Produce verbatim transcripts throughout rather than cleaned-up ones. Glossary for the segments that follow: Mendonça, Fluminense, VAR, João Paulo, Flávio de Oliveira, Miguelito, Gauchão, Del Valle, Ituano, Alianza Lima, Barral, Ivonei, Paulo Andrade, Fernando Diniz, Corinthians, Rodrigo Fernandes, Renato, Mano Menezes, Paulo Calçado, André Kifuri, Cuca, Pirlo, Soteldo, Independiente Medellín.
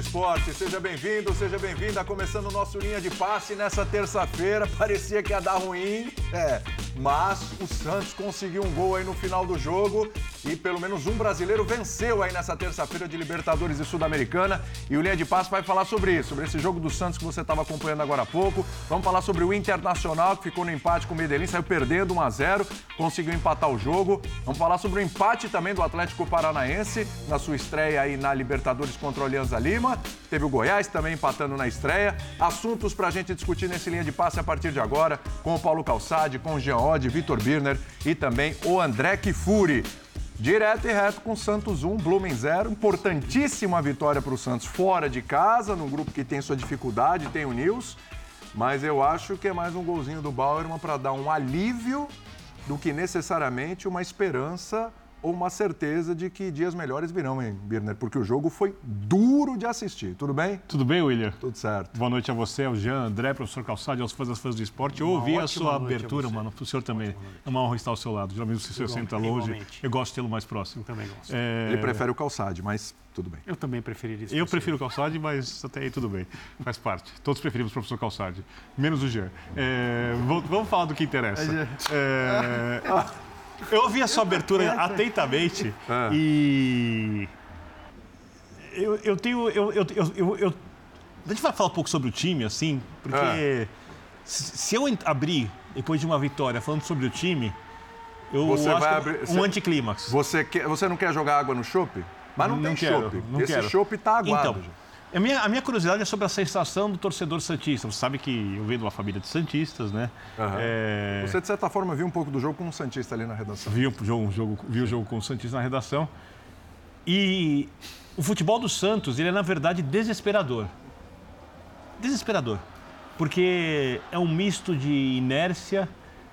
Esporte. Seja bem-vindo, seja bem-vinda. Começando o nosso Linha de Passe nessa terça-feira. Parecia que ia dar ruim, é. Mas o Santos conseguiu um gol aí no final do jogo e pelo menos um brasileiro venceu aí nessa terça-feira de Libertadores e Sudamericana. E o Linha de Passe vai falar sobre isso, sobre esse jogo do Santos que você estava acompanhando agora há pouco. Vamos falar sobre o Internacional, que ficou no empate com o Medellín, saiu perdendo um a zero, conseguiu empatar o jogo. Vamos falar sobre o empate também do Atlético Paranaense na sua estreia aí na Libertadores contra o Alianza Lima. Teve o Goiás também empatando na estreia. Assuntos pra gente discutir nesse Linha de Passe a partir de agora com o Paulo Calçado, com o Jean Oddi, Vitor Birner e também o André Kifuri. Direto e reto com Santos um, Blumen zero. Importantíssima vitória para o Santos fora de casa, num grupo que tem sua dificuldade, tem o News. Mas eu acho que é mais um golzinho do Bauermann para dar um alívio do que necessariamente uma esperança ou uma certeza de que dias melhores virão, hein, Birner? Porque o jogo foi duro de assistir. Tudo bem? Tudo bem, William? Tudo certo. Boa noite a você, ao Jean, André, professor Calçado, aos fãs das fãs do esporte. Eu uma ouvi a sua abertura, a mano. O senhor também. É uma honra estar ao seu lado. Geralmente o senhor senta longe. Igualmente. Eu gosto de tê-lo mais próximo. Eu também gosto. É... Ele prefere o Calçado, mas tudo bem. Eu também preferiria isso. Eu prefiro o Calçado, mas até aí tudo bem. Faz parte. Todos preferimos o professor Calçado, menos o Jean. É... Vamos falar do que interessa. É... é... Eu ouvi a sua abertura atentamente ah. e eu, eu tenho... Eu, eu, eu, eu... A gente vai falar um pouco sobre o time, assim, porque ah. se eu abrir, depois de uma vitória, falando sobre o time, eu você acho vai abrir... um você... anticlímax. Você, quer... Você não quer jogar água no chope? Mas não, não tem chope. Esse chope tá aguado. Então, a minha, a minha curiosidade é sobre a sensação do torcedor santista. Você sabe que eu venho de uma família de santistas, né? Uhum. É... Você, de certa forma, viu um pouco do jogo com o santista ali na redação. Vi, um jogo, um jogo, vi o jogo com o santista na redação. E o futebol do Santos, ele é, na verdade, desesperador. Desesperador. Porque é um misto de inércia,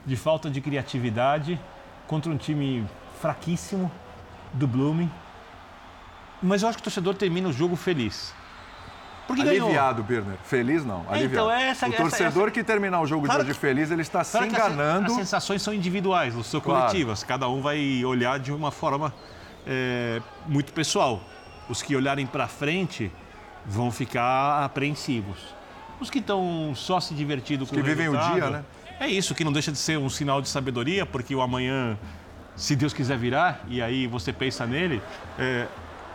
de falta de criatividade, contra um time fraquíssimo do Blumen. Mas eu acho que o torcedor termina o jogo feliz. Porque aliviado, ganhou. Birner. Feliz não, aliviado. Então, essa, o torcedor essa, essa... que terminar o jogo claro de hoje que... feliz, ele está claro se enganando. As, as sensações são individuais, não são claro. Coletivas. Cada um vai olhar de uma forma é, muito pessoal. Os que olharem para frente vão ficar apreensivos. Os que estão só se divertindo com o resultado... que vivem o dia, né? É isso, que não deixa de ser um sinal de sabedoria, porque o amanhã, se Deus quiser virar, e aí você pensa nele... É,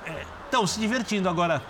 é, estão se divertindo agora...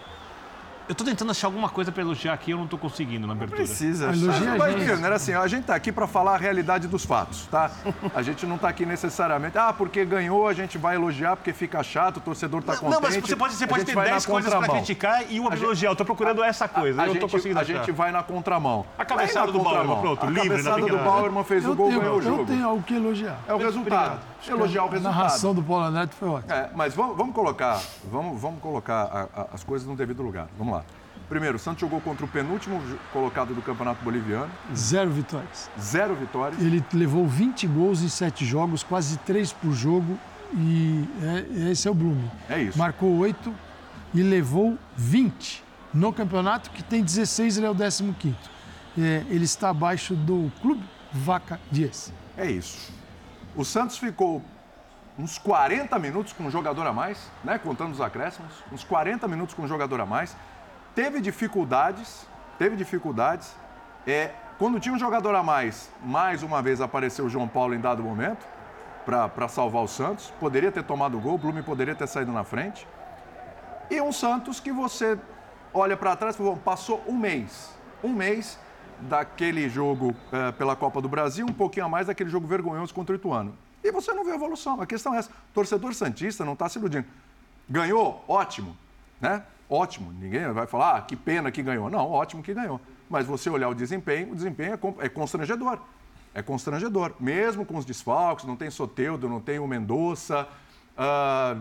Eu tô tentando achar alguma coisa para elogiar aqui, eu não tô conseguindo na abertura. Não precisa. Elogia a gente. Mas, assim, a gente tá aqui para falar a realidade dos fatos, tá? A gente não tá aqui necessariamente, ah, porque ganhou, a gente vai elogiar, porque fica chato, o torcedor tá não, contente. Não, mas você pode, você pode ter dez coisas para criticar e uma elogiar. Eu tô procurando a, essa coisa, a, a eu não tô gente, conseguindo achar. A gente vai na contramão. A cabeçada do Bauermann, pronto, livre. A cabeçada do Bauermann fez o gol, ganhou o jogo. Eu tenho algo que elogiar. É o resultado. Elogiar o resultado. A narração do Paulo Neto foi ótima. É, mas vamos, vamos colocar, vamos, vamos colocar a, a, as coisas no devido lugar. Vamos lá. Primeiro, o Santos jogou contra o penúltimo colocado do Campeonato Boliviano. Zero vitórias. Zero vitórias. Ele levou vinte gols em sete jogos, quase três por jogo. E é, esse é o Blumen. É isso. Marcou oito e levou vinte no campeonato, que tem dezesseis, ele é o décimo quinto. É, ele está abaixo do Clube Vaca Dias. É isso. O Santos ficou uns quarenta minutos com um jogador a mais, né? Contando os acréscimos, uns quarenta minutos com um jogador a mais. Teve dificuldades, teve dificuldades. É, quando tinha um jogador a mais, mais uma vez apareceu o João Paulo em dado momento para salvar o Santos. Poderia ter tomado o gol, o Blumen poderia ter saído na frente. E um Santos que você olha para trás e fala, passou um mês, um mês... daquele jogo é, pela Copa do Brasil, um pouquinho a mais daquele jogo vergonhoso contra o Ituano. E você não vê a evolução. A questão é essa. O torcedor santista não está se iludindo. Ganhou? Ótimo. Né? Ótimo. Ninguém vai falar, ah, que pena que ganhou. Não, ótimo que ganhou. Mas você olhar o desempenho, o desempenho é constrangedor. É constrangedor. Mesmo com os desfalques, não tem Soteldo, não tem o Mendonça, ah,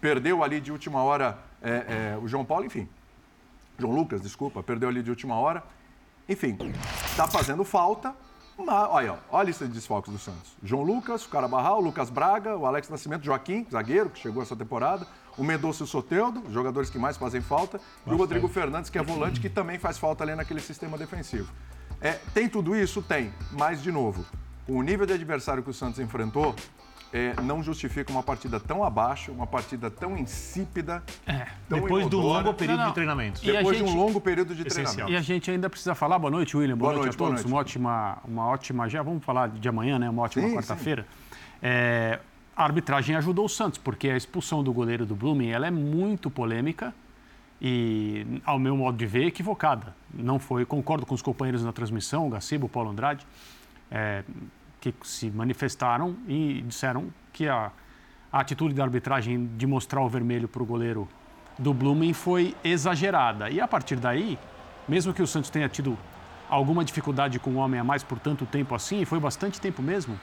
perdeu ali de última hora é, é, o João Paulo, enfim. João Lucas, desculpa, perdeu ali de última hora. Enfim, está fazendo falta, mas olha, olha a lista de desfalques do Santos. João Lucas, o Cara Barral, o Lucas Braga, o Alex Nascimento, Joaquim, zagueiro, que chegou essa temporada, o Mendonça e o Soteldo, os jogadores que mais fazem falta, e o Rodrigo Fernandes, que é volante, que também faz falta ali naquele sistema defensivo. É, tem tudo isso? Tem, mas de novo, com o nível de adversário que o Santos enfrentou, eh, não justifica uma partida tão abaixo, uma partida tão insípida. É. Tão depois do longo período não, não. de treinamento. E depois gente... de um longo período de Essencial. treinamento. E a gente ainda precisa falar. Boa noite, William. Boa, boa noite, noite a todos. Boa noite. Uma, ótima, uma ótima. Já vamos falar de amanhã, né? Uma ótima quarta-feira. É, a arbitragem ajudou o Santos, porque a expulsão do goleiro do Blumen ela é muito polêmica. E, ao meu modo de ver, equivocada. Não foi, concordo com os companheiros na transmissão, o Gacibo, o Paulo Andrade, é, que se manifestaram e disseram que a, a atitude da arbitragem de mostrar o vermelho para o goleiro do Blumen foi exagerada. E, a partir daí, mesmo que o Santos tenha tido alguma dificuldade com o homem a mais por tanto tempo assim, e foi bastante tempo mesmo,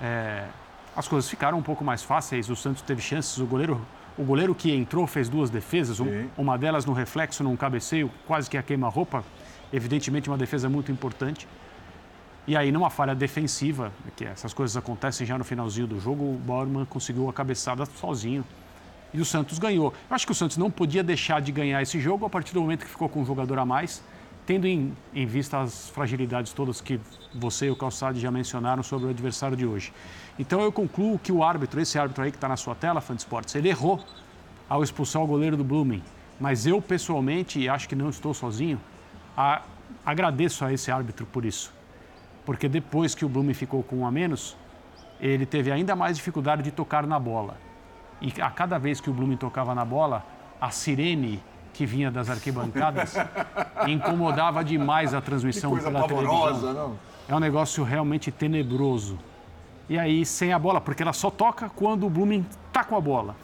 é, as coisas ficaram um pouco mais fáceis, o Santos teve chances, o goleiro... O goleiro que entrou fez duas defesas, um, uma delas no reflexo, num cabeceio, quase que a queima-roupa. Evidentemente, uma defesa muito importante. E aí, numa falha defensiva, que essas coisas acontecem já no finalzinho do jogo, o Bauermann conseguiu a cabeçada sozinho. E o Santos ganhou. Eu acho que o Santos não podia deixar de ganhar esse jogo a partir do momento que ficou com um jogador a mais, tendo em, em vista as fragilidades todas que você e o Calçado já mencionaram sobre o adversário de hoje. Então, eu concluo que o árbitro, esse árbitro aí que está na sua tela, Fã de Esportes, ele errou ao expulsar o goleiro do Blumen. Mas eu, pessoalmente, e acho que não estou sozinho, a, agradeço a esse árbitro por isso. Porque depois que o Blumen ficou com um a menos, ele teve ainda mais dificuldade de tocar na bola. E a cada vez que o Blumen tocava na bola, a sirene... que vinha das arquibancadas, incomodava demais a transmissão pela televisão. Não? É um negócio realmente tenebroso. E aí, sem a bola, porque ela só toca quando o Blumen tá com a bola.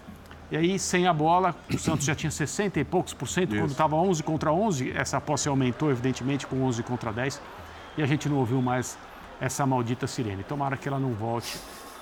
E aí, sem a bola, o Santos já tinha sessenta e poucos por cento, isso. Quando estava onze contra onze, essa posse aumentou, evidentemente, com onze contra dez, e a gente não ouviu mais essa maldita sirene. Tomara que ela não volte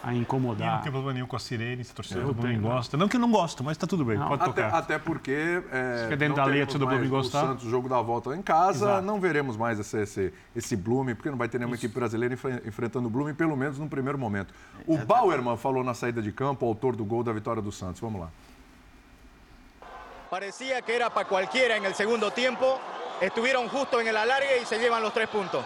a incomodar. E não tem problema nenhum com a sirene, se torcedor do Blumen gosta. Não que eu não gosto, mas tá tudo bem, não, pode até, tocar. Até porque... É, fica dentro da letra do Blumen gostar. O Santos, jogo da volta em casa, Exato. não veremos mais esse, esse, esse Blumen, porque não vai ter nenhuma Isso. equipe brasileira enfrentando o Blumen, pelo menos no primeiro momento. O é, Bauermann tá... falou na saída de campo, autor do gol da vitória do Santos. Vamos lá. Parecia que era para qualquer no segundo tempo. Estuvieron justo en el alargue e se llevan os três pontos.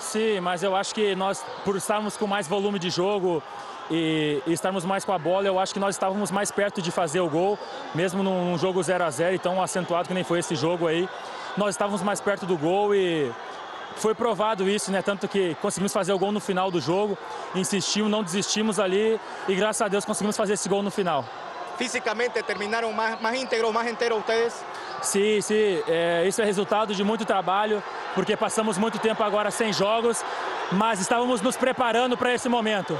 Sim, mas eu acho que nós, por estarmos com mais volume de jogo e, e estarmos mais com a bola, eu acho que nós estávamos mais perto de fazer o gol, mesmo num jogo zero a zero, tão acentuado que nem foi esse jogo aí. Nós estávamos mais perto do gol e foi provado isso, né? Tanto que conseguimos fazer o gol no final do jogo, insistimos, não desistimos ali e graças a Deus conseguimos fazer esse gol no final. Fisicamente terminaram mais, mais íntegros, mais inteiros vocês? Sim, sim. É, isso é resultado de muito trabalho, porque passamos muito tempo agora sem jogos, mas estávamos nos preparando para esse momento.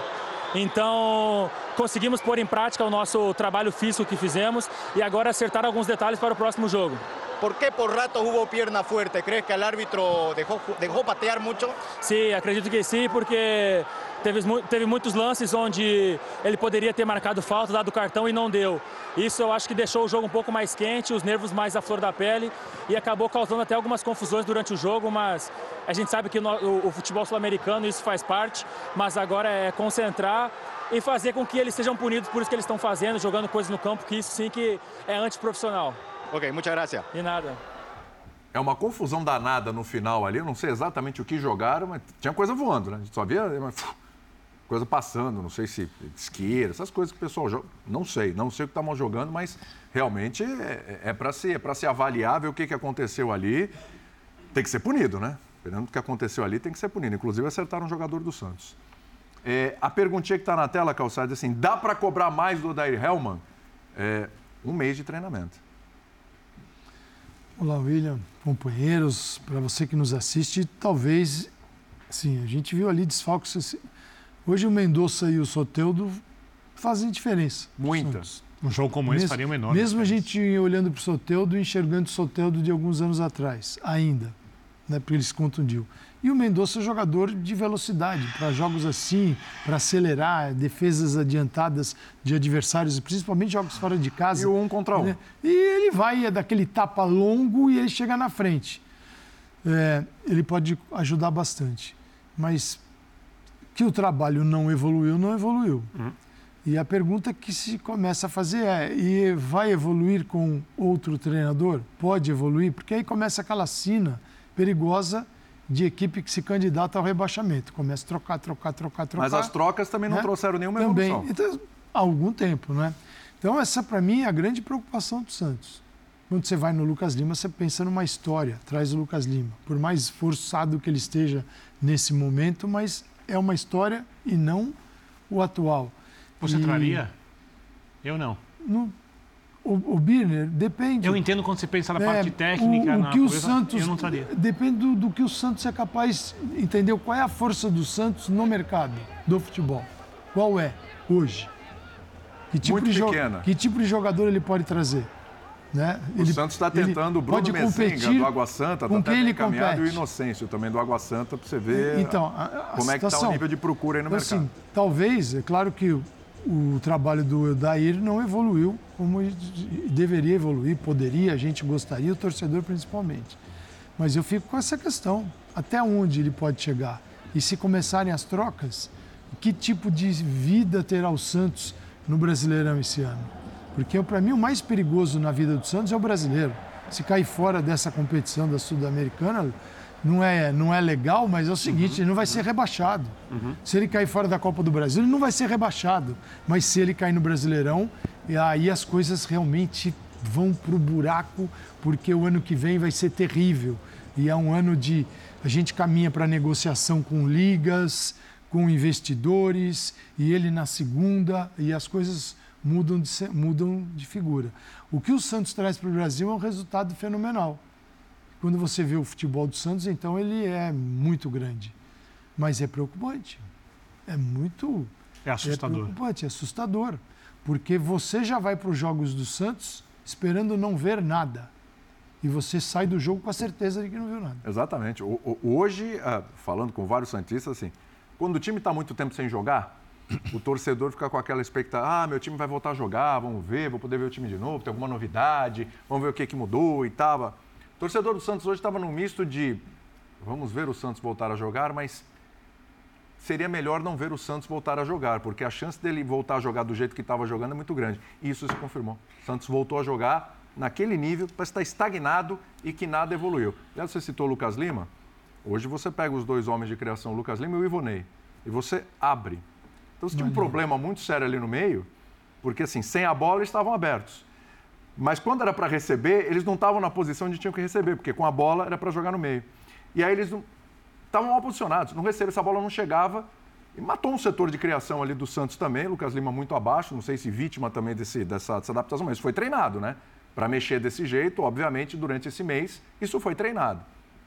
Então, conseguimos pôr em prática o nosso trabalho físico que fizemos e agora acertar alguns detalhes para o próximo jogo. Por que por ratos houve perna forte? Crees que o árbitro deixou, deixou patear muito? Sim, acredito que sim, porque teve, teve muitos lances onde ele poderia ter marcado falta, dado cartão e não deu. Isso eu acho que deixou o jogo um pouco mais quente, os nervos mais à flor da pele e acabou causando até algumas confusões durante o jogo, mas a gente sabe que no, o, o futebol sul-americano isso faz parte, mas agora é concentrar e fazer com que eles sejam punidos por isso que eles estão fazendo, jogando coisas no campo, que isso sim que é antiprofissional. Ok, muchas gracias. De nada. É uma confusão danada no final ali, eu não sei exatamente o que jogaram, mas tinha coisa voando, né? A gente só via coisa passando, não sei se isqueiro, essas coisas que o pessoal joga, não sei, não sei o que estavam jogando, mas realmente é, é para se, é para se avaliar, ver o que, que aconteceu ali, tem que ser punido, né? Dependendo do que aconteceu ali, tem que ser punido, inclusive acertaram um jogador do Santos. É, a perguntinha que está na tela, Calçado, assim, dá para cobrar mais do Odair Hellmann? É, um mês de treinamento. Olá, William, companheiros, para você que nos assiste, talvez, sim, a gente viu ali desfalques. Assim, hoje o Mendonça e o Soteldo fazem diferença. Muitas. Um jogo como esse faria uma enorme diferença. Mesmo a gente olhando para o Soteldo e enxergando o Soteldo de alguns anos atrás, ainda, né, porque ele se contundiu. E o Mendonça é jogador de velocidade, para jogos assim, para acelerar, defesas adiantadas de adversários, principalmente jogos fora de casa. E o um contra um. Né? E ele vai, é daquele tapa longo e ele chega na frente. É, ele pode ajudar bastante. Mas que o trabalho não evoluiu, não evoluiu. Uhum. E a pergunta que se começa a fazer é, e vai evoluir com outro treinador? Pode evoluir? Porque aí começa aquela sina perigosa de equipe que se candidata ao rebaixamento. Começa a trocar, trocar, trocar, trocar. Mas as trocas também não, né, trouxeram nenhuma evolução. Também, então, há algum tempo, né? Então, essa, para mim, é a grande preocupação do Santos. Quando você vai no Lucas Lima, você pensa numa história atrás do Lucas Lima. Por mais forçado que ele esteja nesse momento, mas é uma história e não o atual. Você e... traria? Eu não. No... O, o Birner, depende... Eu entendo quando você pensa na é, parte técnica, o, o na que coisa, o Santos, eu não traria. Depende do, do que o Santos é capaz, entendeu? Qual é a força do Santos no mercado do futebol? Qual é, hoje? Que tipo Muito de pequena. Que tipo de jogador ele pode trazer? Né? O ele, Santos está tentando o Bruno Messinga, do Água Santa, está até bem encaminhado, e o Inocêncio também do Água Santa, para você ver então, a, a como a é que está o nível de procura aí no então, mercado. Assim, talvez, é claro que o trabalho do Odair não evoluiu como deveria evoluir, poderia, a gente gostaria, o torcedor principalmente. Mas eu fico com essa questão, até onde ele pode chegar? E se começarem as trocas, que tipo de vida terá o Santos no Brasileirão esse ano? Porque, para mim, o mais perigoso na vida do Santos é o brasileiro. Se cair fora dessa competição da Sudamericana... Não é, não é legal, mas é o seguinte, uhum, ele não vai uhum. ser rebaixado. Uhum. Se ele cair fora da Copa do Brasil, ele não vai ser rebaixado. Mas se ele cair no Brasileirão, aí as coisas realmente vão pro buraco, porque o ano que vem vai ser terrível. E é um ano de... A gente caminha para negociação com ligas, com investidores, e ele na segunda, e as coisas mudam de, mudam de figura. O que o Santos traz para o Brasil é um resultado fenomenal. Quando você vê o futebol do Santos, então ele é muito grande. Mas é preocupante. É muito... É assustador. É preocupante, é assustador. Porque você já vai para os jogos do Santos esperando não ver nada. E você sai do jogo com a certeza de que não viu nada. Exatamente. Hoje, falando com vários santistas, assim, quando o time está muito tempo sem jogar, o torcedor fica com aquela expectativa, ah, meu time vai voltar a jogar, vamos ver, vou poder ver o time de novo, tem alguma novidade, vamos ver o que, que mudou e tal... O torcedor do Santos hoje estava num misto de vamos ver o Santos voltar a jogar, mas seria melhor não ver o Santos voltar a jogar, porque a chance dele voltar a jogar do jeito que estava jogando é muito grande. E isso se confirmou. O Santos voltou a jogar naquele nível, parece estar estagnado e que nada evoluiu. Aliás, você citou o Lucas Lima. Hoje você pega os dois homens de criação, o Lucas Lima e o Ivonei, e você abre. Então você tinha um problema muito sério ali no meio, porque assim, sem a bola estavam abertos. Mas quando era para receber, eles não estavam na posição de tinham que receber, porque com a bola era para jogar no meio. E aí eles não... estavam mal posicionados, não receberam, essa bola não chegava. E matou um setor de criação ali do Santos também, Lucas Lima muito abaixo, não sei se vítima também desse, dessa, dessa adaptação, mas foi treinado, né? Para mexer desse jeito, obviamente, durante esse mês, isso foi treinado.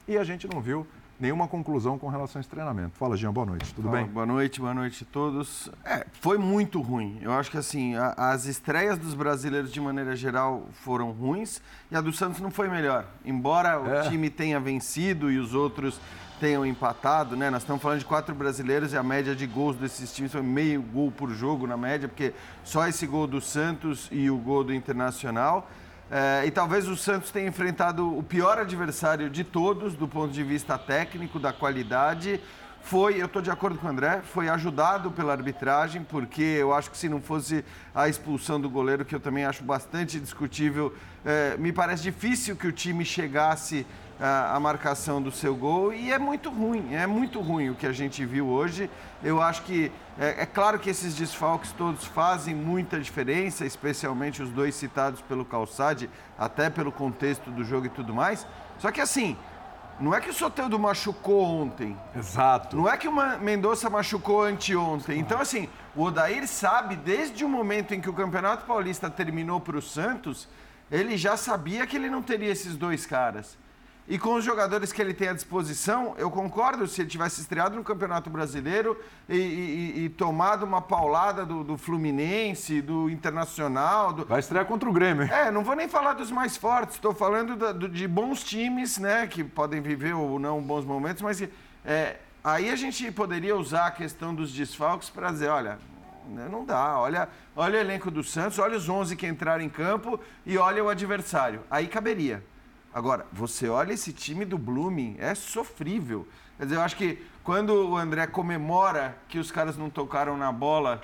E a gente não viu nenhuma conclusão com relação a esse treinamento. Fala, Jean, boa noite, tudo Fala, bem? Boa noite, boa noite a todos. É, foi muito ruim. Eu acho que assim, a, as estreias dos brasileiros de maneira geral foram ruins e a do Santos não foi melhor. Embora o é. time tenha vencido e os outros tenham empatado, né? Nós estamos falando de quatro brasileiros e a média de gols desses times foi meio gol por jogo na média, porque só esse gol do Santos e o gol do Internacional... É, e talvez o Santos tenha enfrentado o pior adversário de todos, do ponto de vista técnico, da qualidade. Foi, eu estou de acordo com o André, foi ajudado pela arbitragem, porque eu acho que se não fosse a expulsão do goleiro, que eu também acho bastante discutível, é, me parece difícil que o time chegasse à, à marcação do seu gol. E é muito ruim, é muito ruim o que a gente viu hoje. Eu acho que, é, é claro que esses desfalques todos fazem muita diferença, especialmente os dois citados pelo Calçade, até pelo contexto do jogo e tudo mais. Só que assim... Não é que o Soteldo machucou ontem. Exato. Não é que o Mendonça machucou anteontem. Então, assim, o Odair sabe, desde o momento em que o Campeonato Paulista terminou para o Santos, ele já sabia que ele não teria esses dois caras. E com os jogadores que ele tem à disposição, eu concordo, se ele tivesse estreado no Campeonato Brasileiro e, e, e tomado uma paulada do, do Fluminense, do Internacional... Do... Vai estrear contra o Grêmio. É, não vou nem falar dos mais fortes, estou falando da, do, de bons times, né, que podem viver ou não bons momentos, mas é, aí a gente poderia usar a questão dos desfalques para dizer, olha... Não dá, olha, olha o elenco do Santos, olha os onze que entraram em campo e olha o adversário, aí caberia. Agora, você olha esse time do Blumen, é sofrível. Quer dizer, eu acho que quando o André comemora que os caras não tocaram na bola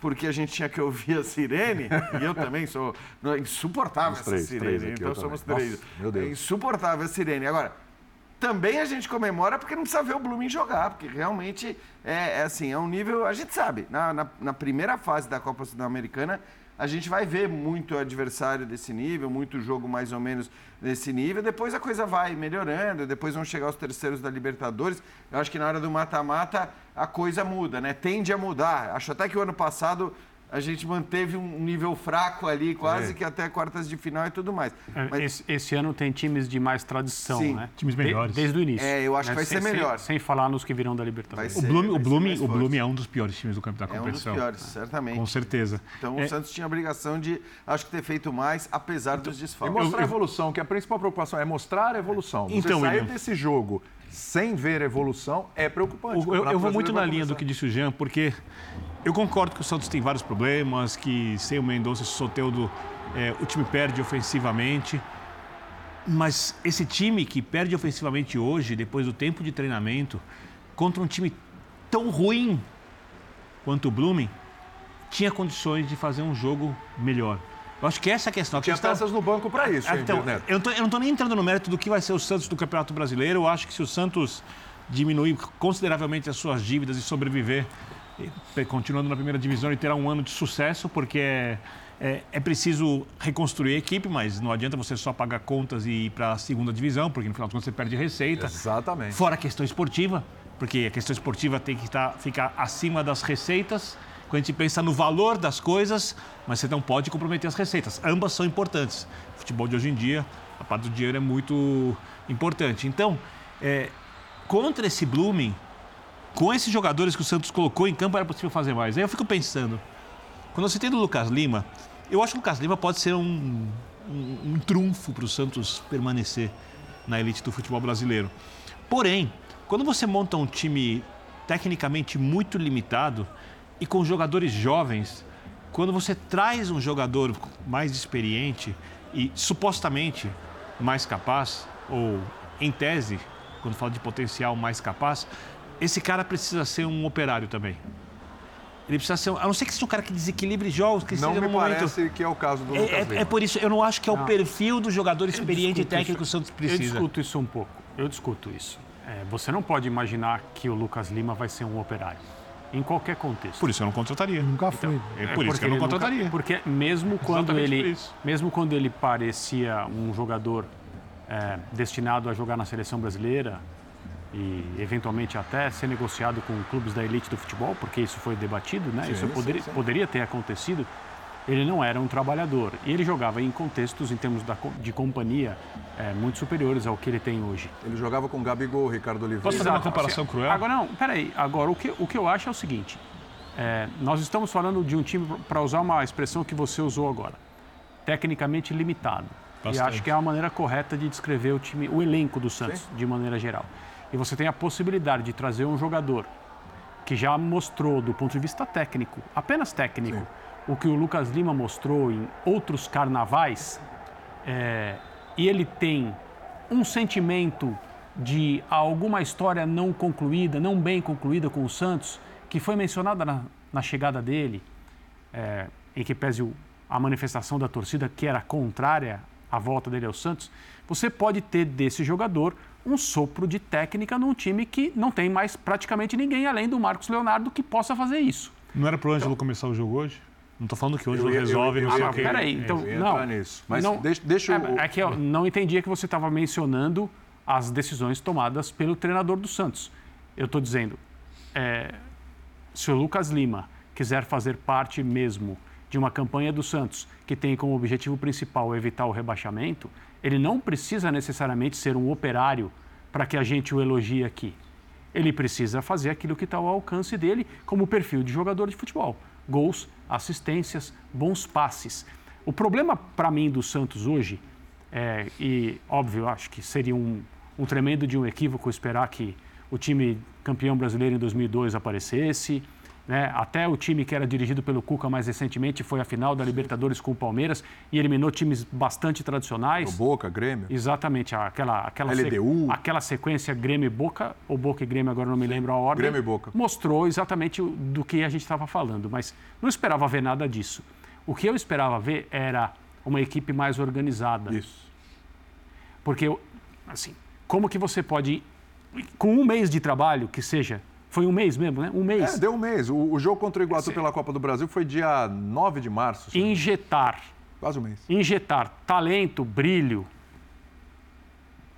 porque a gente tinha que ouvir a sirene, e eu também sou insuportável três, essa sirene, então somos três. Nossa, meu Deus. É insuportável a sirene. Agora, também a gente comemora porque não precisa ver o Blumen jogar, porque realmente é, é assim, é um nível... A gente sabe, na, na, na primeira fase da Copa Sudamericana, a gente vai ver muito adversário desse nível, muito jogo mais ou menos desse nível, depois a coisa vai melhorando, depois vão chegar os terceiros da Libertadores. Eu acho que na hora do mata-mata a coisa muda, né? Tende a mudar. Acho até que o ano passado a gente manteve um nível fraco ali, quase é. que até quartas de final e tudo mais. Mas... Esse, esse ano tem times de mais tradição, Sim. né? Times melhores. De, desde o início. É, eu acho né? que vai sem, ser melhor. Sem, sem falar nos que virão da Libertadores. Vai ser, o Blumen, o Blumen, o Blumen é um dos piores times do campo da competição. É um dos piores, certamente. Com certeza. Então é... o Santos tinha a obrigação de, acho que, ter feito mais, apesar então, dos desfalques. E mostrar eu, eu... a evolução, que a principal preocupação é mostrar a evolução. Você então, sair eu... desse jogo sem ver a evolução é preocupante. Eu, eu, eu vou muito na linha começar. do que disse o Jean, porque... Eu concordo que o Santos tem vários problemas, que sem o Mendonça e o Soteldo é, o time perde ofensivamente. Mas esse time que perde ofensivamente hoje, depois do tempo de treinamento, contra um time tão ruim quanto o Blumen, tinha condições de fazer um jogo melhor. Eu acho que essa é a questão. A tinha questão... peças no banco para isso. Ah, então, eu não tô, eu não tô nem entrando no mérito do que vai ser o Santos do Campeonato Brasileiro. Eu acho que se o Santos diminuir consideravelmente as suas dívidas e sobreviver... continuando na primeira divisão, ele terá um ano de sucesso, porque é, é, é preciso reconstruir a equipe, mas não adianta você só pagar contas e ir para a segunda divisão, porque no final de contas você perde receita. Exatamente. Fora a questão esportiva, porque a questão esportiva tem que estar, ficar acima das receitas, quando a gente pensa no valor das coisas, mas você não pode comprometer as receitas. Ambas são importantes. O futebol de hoje em dia, a parte do dinheiro é muito importante. Então, é, contra esse Blumen, com esses jogadores que o Santos colocou em campo, era possível fazer mais. Aí eu fico pensando, quando você tem do Lucas Lima, eu acho que o Lucas Lima pode ser um, um, um trunfo para o Santos permanecer na elite do futebol brasileiro. Porém, quando você monta um time tecnicamente muito limitado e com jogadores jovens, quando você traz um jogador mais experiente e supostamente mais capaz, ou em tese, quando fala de potencial mais capaz... Esse cara precisa ser um operário também. Ele precisa ser... A não ser que seja um cara que desequilibre jogos, que seja no momento... Não me parece que é o caso do Lucas Lima. É, é por isso, eu não acho que é o não. perfil do jogador experiente e técnico que o Santos precisa. Eu discuto isso um pouco. Eu discuto isso. É, você não pode imaginar que o Lucas Lima vai ser um operário. Em qualquer contexto. Por isso eu não contrataria. Nunca fui. Então, é por é isso que eu não contrataria. Nunca, porque mesmo quando, ele, mesmo quando ele parecia um jogador é, destinado a jogar na seleção brasileira... e eventualmente até ser negociado com clubes da elite do futebol, porque isso foi debatido, né? Sim, isso poderia, sim, sim. poderia ter acontecido. Ele não era um trabalhador e ele jogava em contextos, em termos da, de companhia, é, muito superiores ao que ele tem hoje. Ele jogava com Gabigol, Ricardo Oliveira. Posso fazer uma comparação cruel? Agora não, peraí. Agora, o que, o que eu acho é o seguinte, é, nós estamos falando de um time, para usar uma expressão que você usou agora, tecnicamente limitado. Bastante. E acho que é a maneira correta de descrever o time, o elenco do Santos, sim. de maneira geral. E você tem a possibilidade de trazer um jogador que já mostrou, do ponto de vista técnico, apenas técnico, Sim. o que o Lucas Lima mostrou em outros carnavais, é, e ele tem um sentimento de alguma história não concluída, não bem concluída com o Santos, que foi mencionada na, na chegada dele, é, em que pese o, a manifestação da torcida, que era contrária à volta dele ao Santos, você pode ter desse jogador... um sopro de técnica num time que não tem mais praticamente ninguém, além do Marcos Leonardo, que possa fazer isso. Não era para o Ângelo então, começar o jogo hoje? Não estou falando que hoje eu, eu, resolve, eu, eu, eu, não sei o que. Peraí, então, não. Mas não, deixa, deixa eu... É que eu não entendia que você estava mencionando as decisões tomadas pelo treinador do Santos. Eu estou dizendo, é, se o Lucas Lima quiser fazer parte mesmo de uma campanha do Santos que tem como objetivo principal evitar o rebaixamento... Ele não precisa necessariamente ser um operário para que a gente o elogie aqui. Ele precisa fazer aquilo que está ao alcance dele como perfil de jogador de futebol. Gols, assistências, bons passes. O problema para mim do Santos hoje, é, e óbvio, acho que seria um, um tremendo de um equívoco esperar que o time campeão brasileiro em dois mil e dois aparecesse, né? Até o time que era dirigido pelo Cuca mais recentemente foi a final da Libertadores com o Palmeiras e eliminou times bastante tradicionais. O Boca, Grêmio. Exatamente. Aquela, aquela, L D U. Se, aquela sequência Grêmio e Boca, ou Boca e Grêmio, agora não me lembro a ordem. Grêmio e Boca. Mostrou exatamente do que a gente estava falando, mas não esperava ver nada disso. O que eu esperava ver era uma equipe mais organizada. Isso. Porque, assim, como que você pode, com um mês de trabalho, que seja... Foi um mês mesmo, né? Um mês. É, deu um mês. O, o jogo contra o Iguatu pela Copa do Brasil foi dia nove de março. Senhor. Injetar. Quase um mês. Injetar talento, brilho,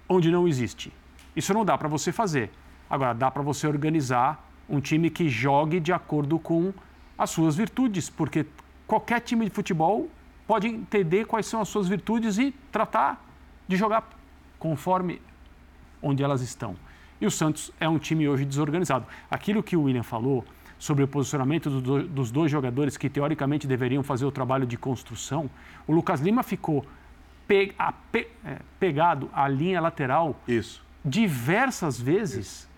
onde não existe. Isso não dá para você fazer. Agora, dá para você organizar um time que jogue de acordo com as suas virtudes, porque qualquer time de futebol pode entender quais são as suas virtudes e tratar de jogar conforme onde elas estão. E o Santos é um time hoje desorganizado. Aquilo que o William falou sobre o posicionamento do, dos dois jogadores que, teoricamente, deveriam fazer o trabalho de construção, o Lucas Lima ficou pe, a, pe, é, pegado à linha lateral isso. diversas vezes. Isso.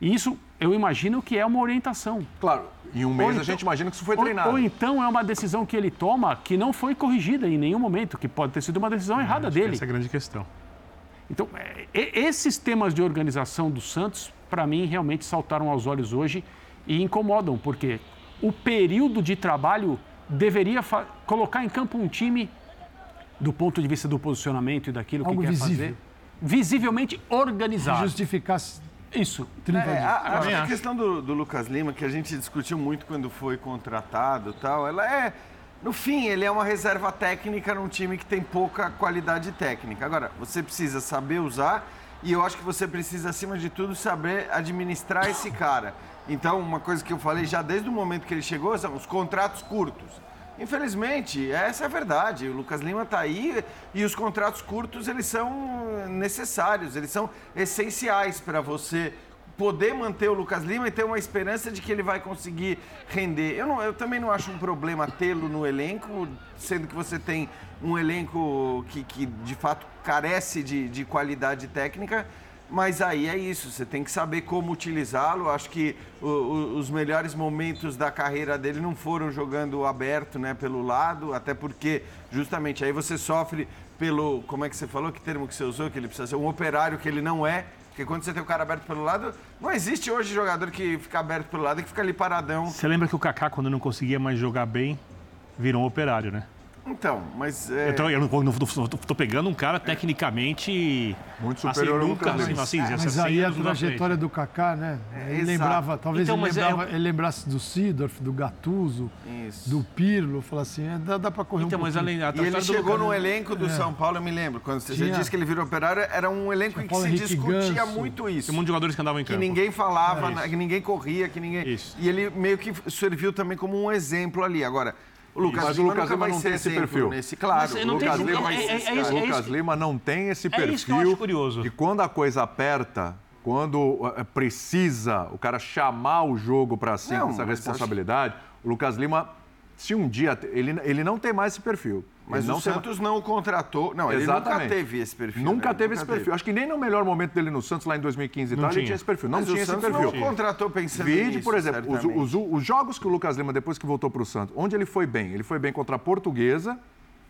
E isso, eu imagino que é uma orientação. Claro, em um mês ou a gente então, imagina que isso foi treinado. Ou, ou então é uma decisão que ele toma que não foi corrigida em nenhum momento, que pode ter sido uma decisão é, errada dele. Essa é a grande questão. Então, esses temas de organização do Santos, para mim, realmente saltaram aos olhos hoje e incomodam, porque o período de trabalho deveria fa- colocar em campo um time, do ponto de vista do posicionamento e daquilo Algo que quer visível. fazer, visivelmente organizado. Justificasse isso. É, a, a, a questão do, do Lucas Lima, que a gente discutiu muito quando foi contratado e tal, ela é... No fim, ele é uma reserva técnica num time que tem pouca qualidade técnica. Agora, você precisa saber usar e eu acho que você precisa, acima de tudo, saber administrar esse cara. Então, uma coisa que eu falei já desde o momento que ele chegou são os contratos curtos. Infelizmente, essa é a verdade. O Lucas Lima está aí e os contratos curtos, eles são necessários, eles são essenciais para você... poder manter o Lucas Lima e ter uma esperança de que ele vai conseguir render. Eu, não, eu também não acho um problema tê-lo no elenco, sendo que você tem um elenco que, que de fato, carece de, de qualidade técnica, mas aí é isso, você tem que saber como utilizá-lo. Acho que o, o, os melhores momentos da carreira dele não foram jogando aberto, né, pelo lado, até porque, justamente, aí você sofre pelo... Como é que você falou? Que termo que você usou? Que ele precisa ser um operário que ele não é. Porque quando você tem o cara aberto pelo lado, não existe hoje jogador que fica aberto pelo lado e que fica ali paradão. Você lembra que o Kaká, quando não conseguia mais jogar bem, virou um operário, né? Então, mas... É... Então, eu não estou pegando um cara tecnicamente... Muito superior assim, nunca, assim, assim, é, mas assim, aí a trajetória do Kaká, né? É, ele lembrava, talvez então, ele, lembrava, é... ele lembrasse do Seedorf, do Gattuso, isso. do Pirlo, falar assim, é, dá, dá para correr então, um pouquinho. Mas além, e ele chegou no elenco do é. São Paulo, eu me lembro, quando você Tinha... disse que ele virou operário, era um elenco em que se Henrique discutia Ganso. muito isso. Tem muitos jogadores que andavam em campo. Que ninguém falava, é, que ninguém corria, que ninguém... Isso. E ele meio que serviu também como um exemplo ali. Agora... O Lucas Mas Lima o Lucas Lima não tem esse perfil. Nesse, claro, o Lucas, tem, Lima, é, é, é isso, o Lucas é Lima não tem esse perfil de é quando a coisa aperta, quando precisa o cara chamar o jogo para si com essa responsabilidade, acho... o Lucas Lima, se um dia... Ele, ele não tem mais esse perfil. Mas não o Santos tem... não o contratou. Não, Exatamente. ele nunca teve esse perfil. Nunca né? teve nunca esse teve. perfil. Acho que nem no melhor momento dele no Santos, lá em dois mil e quinze e tal, ele tinha esse perfil. Não Mas tinha esse perfil. Não tinha. contratou pensando Vide, nisso, por exemplo, os, os, os jogos que o Lucas Lima, depois que voltou para o Santos, onde ele foi bem? Ele foi bem contra a Portuguesa,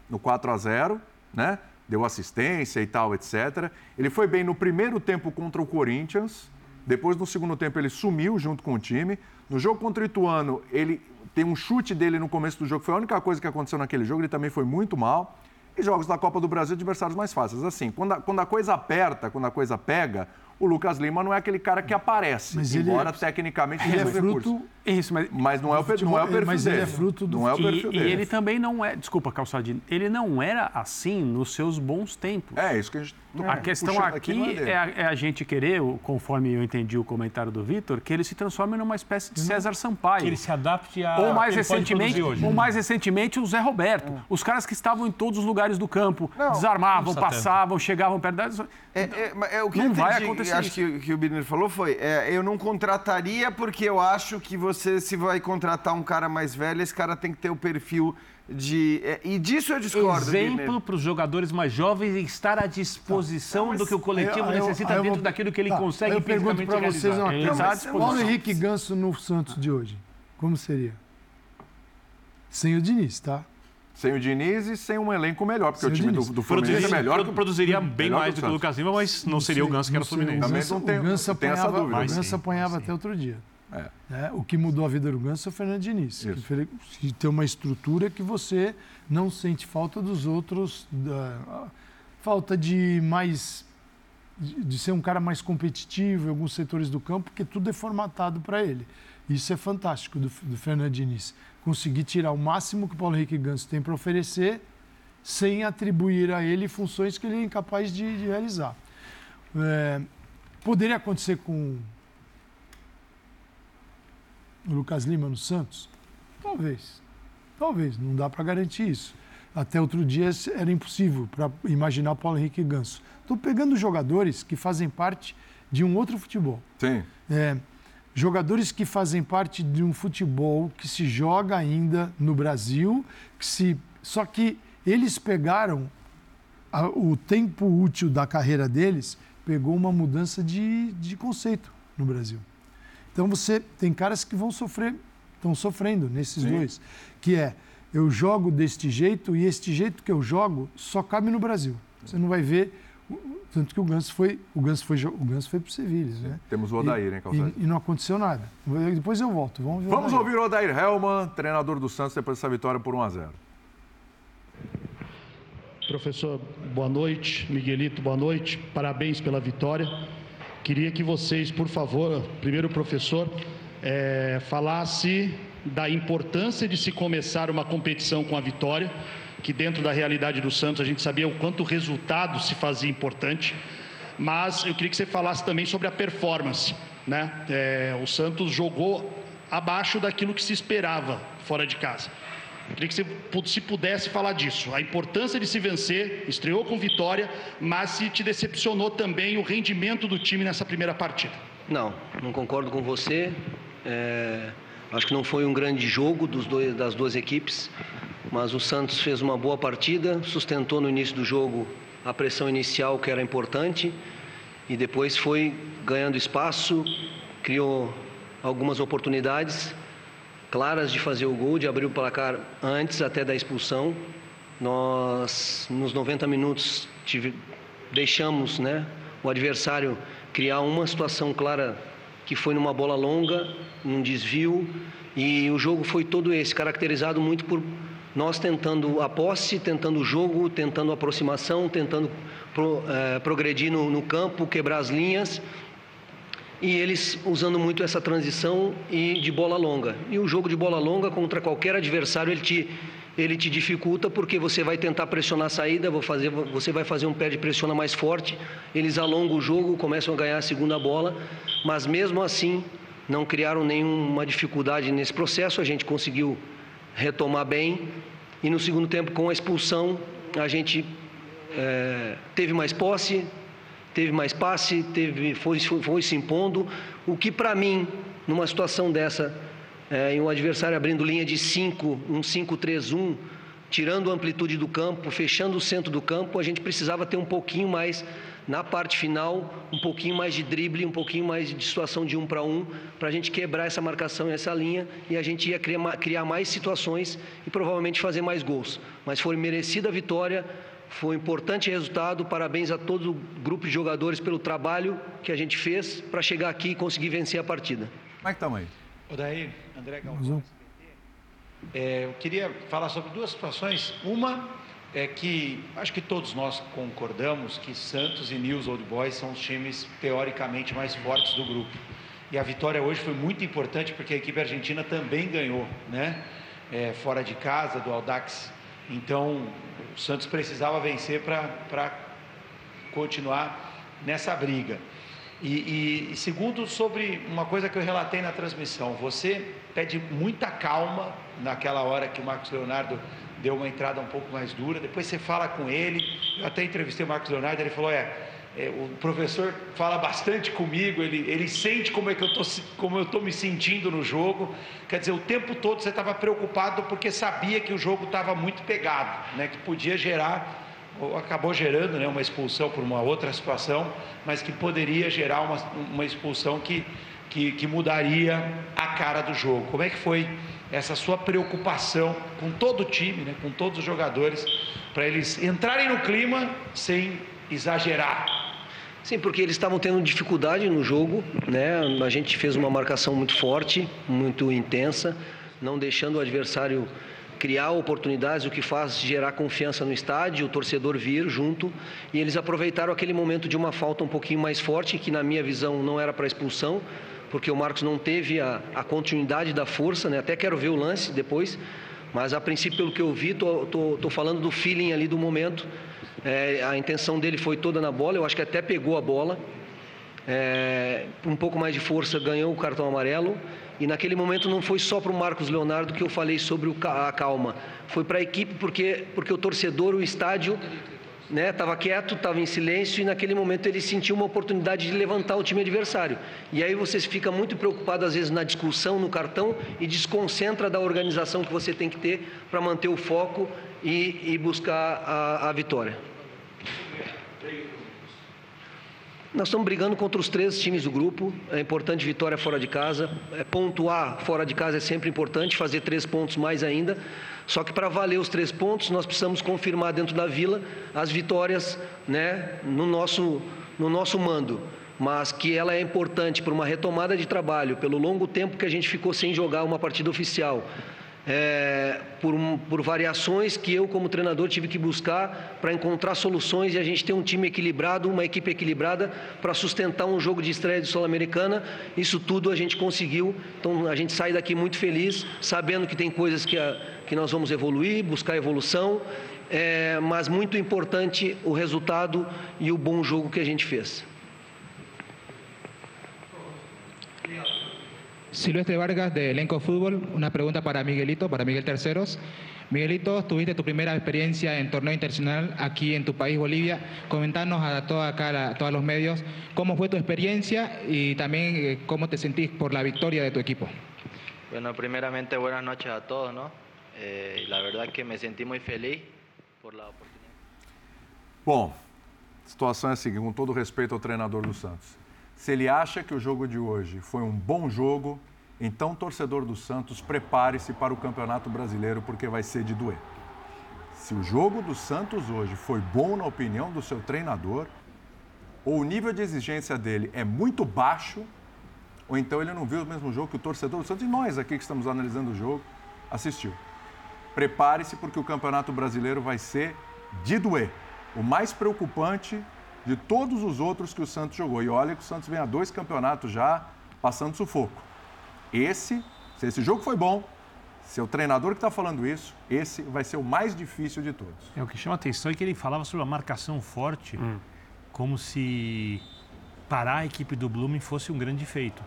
no quatro a zero, né? Deu assistência e tal, etcétera. Ele foi bem no primeiro tempo contra o Corinthians. Depois, no segundo tempo, ele sumiu junto com o time. No jogo contra o Ituano, ele... Tem um chute dele no começo do jogo, foi a única coisa que aconteceu naquele jogo, ele também foi muito mal. E jogos da Copa do Brasil, adversários mais fáceis. Assim, quando a, quando a coisa aperta, quando a coisa pega, o Lucas Lima não é aquele cara que aparece, mas embora ele, tecnicamente ele é fruto, isso, mas, mas não, é o, futebol, não é o perfil mas dele. Mas ele é fruto do não é o perfil e, dele. E ele também não é, desculpa, Calçadinho, ele não era assim nos seus bons tempos. É, isso que a gente... Tô a questão aqui, aqui é, a, é a gente querer, conforme eu entendi o comentário do Vitor, que ele se transforme numa espécie de César Sampaio. Que ele se adapte a... Ou mais, recentemente, hoje, ou mais recentemente, o Zé Roberto. É. Os caras que estavam em todos os lugares do campo, não, desarmavam, passavam, tempo. chegavam perto da... É, é, é, é, o que não vai acontecer. Eu acho que, que o Birner falou foi, é, eu não contrataria porque eu acho que você, se vai contratar um cara mais velho, esse cara tem que ter o perfil de... É, e disso eu discordo, exemplo para os jogadores mais jovens estar à disposição tá. do que o coletivo eu, eu, necessita eu, eu, dentro eu, daquilo que ele tá. consegue eu pergunto para vocês uma coisa. Paulo Henrique Ganso no Santos de hoje, como seria? Sem o Diniz, tá? Sem o Diniz e sem um elenco melhor, porque sem o time do, do Fluminense Produzir, é melhor. Que, produziria bem melhor mais do que o Lucas Lima, mas não seria o Ganso que era o Fluminense. Também não tem, o Ganso apanhava, essa dúvida. O Ganso apanhava sim, até sim. outro dia. É. É, o que mudou a vida do Ganso é o Fernando Diniz. Que, que tem uma estrutura que você não sente falta dos outros, da, falta de mais de, de ser um cara mais competitivo em alguns setores do campo, porque tudo é formatado para ele. Isso é fantástico do, do Fernando Diniz. Conseguir tirar o máximo que o Paulo Henrique Ganso tem para oferecer sem atribuir a ele funções que ele é incapaz de, de realizar. É, poderia acontecer com o Lucas Lima no Santos? Talvez. Talvez. Não dá para garantir isso. Até outro dia era impossível para imaginar o Paulo Henrique Ganso. Estou pegando jogadores que fazem parte de um outro futebol. Sim. É, jogadores que fazem parte de um futebol que se joga ainda no Brasil, que se... só que eles pegaram, a, o tempo útil da carreira deles pegou uma mudança de, de conceito no Brasil. Então você tem caras que vão sofrer, estão sofrendo nesses Sim. dois, que é, eu jogo deste jeito e este jeito que eu jogo só cabe no Brasil. Você não vai ver... Tanto que o Ganso foi, o Ganso foi, o Ganso foi para o Sevilha, né? Temos o Odair, hein, Calçado? E, e não aconteceu nada. Depois eu volto. Vamos, ver Vamos o ouvir o Odair Hellmann, treinador do Santos, depois dessa vitória por um a zero. Professor, boa noite. Miguelito, boa noite. Parabéns pela vitória. Queria que vocês, por favor, primeiro o professor, é, falasse da importância de se começar uma competição com a vitória, que dentro da realidade do Santos a gente sabia o quanto o resultado se fazia importante, mas eu queria que você falasse também sobre a performance, né? É, o Santos jogou abaixo daquilo que se esperava fora de casa. Eu queria que você se pudesse falar disso, a importância de se vencer, estreou com vitória, mas se te decepcionou também o rendimento do time nessa primeira partida. Não, não concordo com você, é, acho que não foi um grande jogo dos dois, das duas equipes, mas o Santos fez uma boa partida, sustentou no início do jogo a pressão inicial que era importante e depois foi ganhando espaço, criou algumas oportunidades claras de fazer o gol, de abrir o placar antes até da expulsão. Nós, nos noventa minutos, tive, deixamos, né, o adversário criar uma situação clara que foi numa bola longa, num desvio, e o jogo foi todo esse, caracterizado muito por... Nós tentando a posse, tentando o jogo, tentando a aproximação, tentando pro, é, progredir no, no campo, quebrar as linhas. E eles usando muito essa transição e de bola longa. E o jogo de bola longa contra qualquer adversário, ele te, ele te dificulta, porque você vai tentar pressionar a saída, vou fazer, você vai fazer um pé de pressiona mais forte, eles alongam o jogo, começam a ganhar a segunda bola, mas mesmo assim não criaram nenhuma dificuldade nesse processo, a gente conseguiu retomar bem, e no segundo tempo, com a expulsão, a gente é, teve mais posse, teve mais passe, teve, foi, foi se impondo, o que para mim, numa situação dessa, é, em um adversário abrindo linha de cinco, um cinco três um, tirando a amplitude do campo, fechando o centro do campo, a gente precisava ter um pouquinho mais, na parte final, um pouquinho mais de drible, um pouquinho mais de situação de um para um, para a gente quebrar essa marcação e essa linha, e a gente ia criar, criar mais situações e provavelmente fazer mais gols. Mas foi merecida a vitória, foi um importante resultado, parabéns a todo o grupo de jogadores pelo trabalho que a gente fez para chegar aqui e conseguir vencer a partida. Como é que estamos aí? Odair, André Galvão. É, eu queria falar sobre duas situações. Uma é que acho que todos nós concordamos que Santos e News Old Boys são os times teoricamente mais fortes do grupo. E a vitória hoje foi muito importante porque a equipe argentina também ganhou, né? É, fora de casa, do Audax. Então, o Santos precisava vencer para continuar nessa briga. E, e, e segundo, sobre uma coisa que eu relatei na transmissão, você pede muita calma naquela hora que o Marcos Leonardo deu uma entrada um pouco mais dura, depois você fala com ele, eu até entrevistei o Marcos Leonardo, ele falou, é, é o professor fala bastante comigo, ele, ele sente como é que eu tô, como eu estou me sentindo no jogo, quer dizer, o tempo todo você estava preocupado porque sabia que o jogo estava muito pegado, né, que podia gerar... acabou gerando, né, uma expulsão por uma outra situação, mas que poderia gerar uma, uma expulsão que, que, que mudaria a cara do jogo. Como é que foi essa sua preocupação com todo o time, né, com todos os jogadores, para eles entrarem no clima sem exagerar? Sim, porque eles estavam tendo dificuldade no jogo, né? A gente fez uma marcação muito forte, muito intensa, não deixando o adversário criar oportunidades, o que faz gerar confiança no estádio, o torcedor vir junto, e eles aproveitaram aquele momento de uma falta um pouquinho mais forte, que na minha visão não era para expulsão, porque o Marcos não teve a, a continuidade da força, né? Até quero ver o lance depois, mas a princípio, pelo que eu vi, tô, tô, tô falando do feeling ali do momento, é, a intenção dele foi toda na bola, eu acho que até pegou a bola, é, um pouco mais de força, ganhou o cartão amarelo. E naquele momento não foi só para o Marcos Leonardo que eu falei sobre o ca- a calma, foi para a equipe, porque, porque o torcedor, o estádio, né, estava quieto, estava em silêncio, e naquele momento ele sentiu uma oportunidade de levantar o time adversário. E aí você fica muito preocupado às vezes na discussão, no cartão, e desconcentra da organização que você tem que ter para manter o foco e, e buscar a, a vitória. Nós estamos brigando contra os três times do grupo, é importante vitória fora de casa, é pontuar fora de casa é sempre importante, fazer três pontos mais ainda, só que para valer os três pontos nós precisamos confirmar dentro da Vila as vitórias, né, no nosso, no nosso mando, mas que ela é importante para uma retomada de trabalho, pelo longo tempo que a gente ficou sem jogar uma partida oficial. É, por, por variações que eu como treinador tive que buscar para encontrar soluções e a gente ter um time equilibrado, uma equipe equilibrada para sustentar um jogo de estreia de Sul-Americana. Isso tudo a gente conseguiu, então a gente sai daqui muito feliz, sabendo que tem coisas que, a, que nós vamos evoluir, buscar evolução, é, mas muito importante o resultado e o bom jogo que a gente fez. Silvestre Vargas de Elenco Fútbol, una pregunta para Miguelito, para Miguel Terceros. Miguelito, tuviste tu primera experiencia en torneo internacional aquí en tu país, Bolivia. Comentanos a, toda acá, a todos los medios cómo fue tu experiencia y también cómo te sentís por la victoria de tu equipo. Bueno, primeramente buenas noches a todos, ¿no? Eh, la verdad que me sentí muy feliz por la oportunidad. Bom, a situação é a seguinte, com todo respeito ao treinador do Santos. Se ele acha que o jogo de hoje foi um bom jogo, então, torcedor do Santos, prepare-se para o Campeonato Brasileiro, porque vai ser de doer. Se o jogo do Santos hoje foi bom na opinião do seu treinador, ou o nível de exigência dele é muito baixo, ou então ele não viu o mesmo jogo que o torcedor do Santos, e nós aqui que estamos analisando o jogo, assistiu. Prepare-se, porque o Campeonato Brasileiro vai ser de doer. O mais preocupante de todos os outros que o Santos jogou. E olha que o Santos vem a dois campeonatos já passando sufoco. Esse, se esse jogo foi bom, se é o treinador que está falando isso, esse vai ser o mais difícil de todos. É, o que chama atenção é que ele falava sobre a marcação forte, hum. como se parar a equipe do Blumen fosse um grande feito.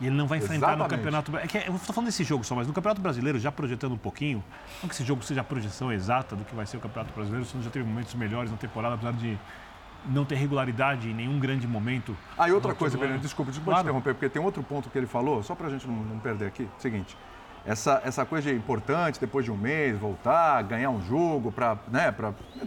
E ele não vai enfrentar Exatamente. No Campeonato Brasileiro. É eu estou falando desse jogo só, mas no Campeonato Brasileiro, já projetando um pouquinho, não que esse jogo seja a projeção exata do que vai ser o Campeonato Brasileiro, o Santos já teve momentos melhores na temporada, apesar de não ter regularidade em nenhum grande momento. Ah, e outra coisa, Bernardo, desculpa, desculpa claro. te interromper, porque tem outro ponto que ele falou, só para a gente não, não perder aqui, seguinte, essa, essa coisa de importante, depois de um mês, voltar, ganhar um jogo, para né,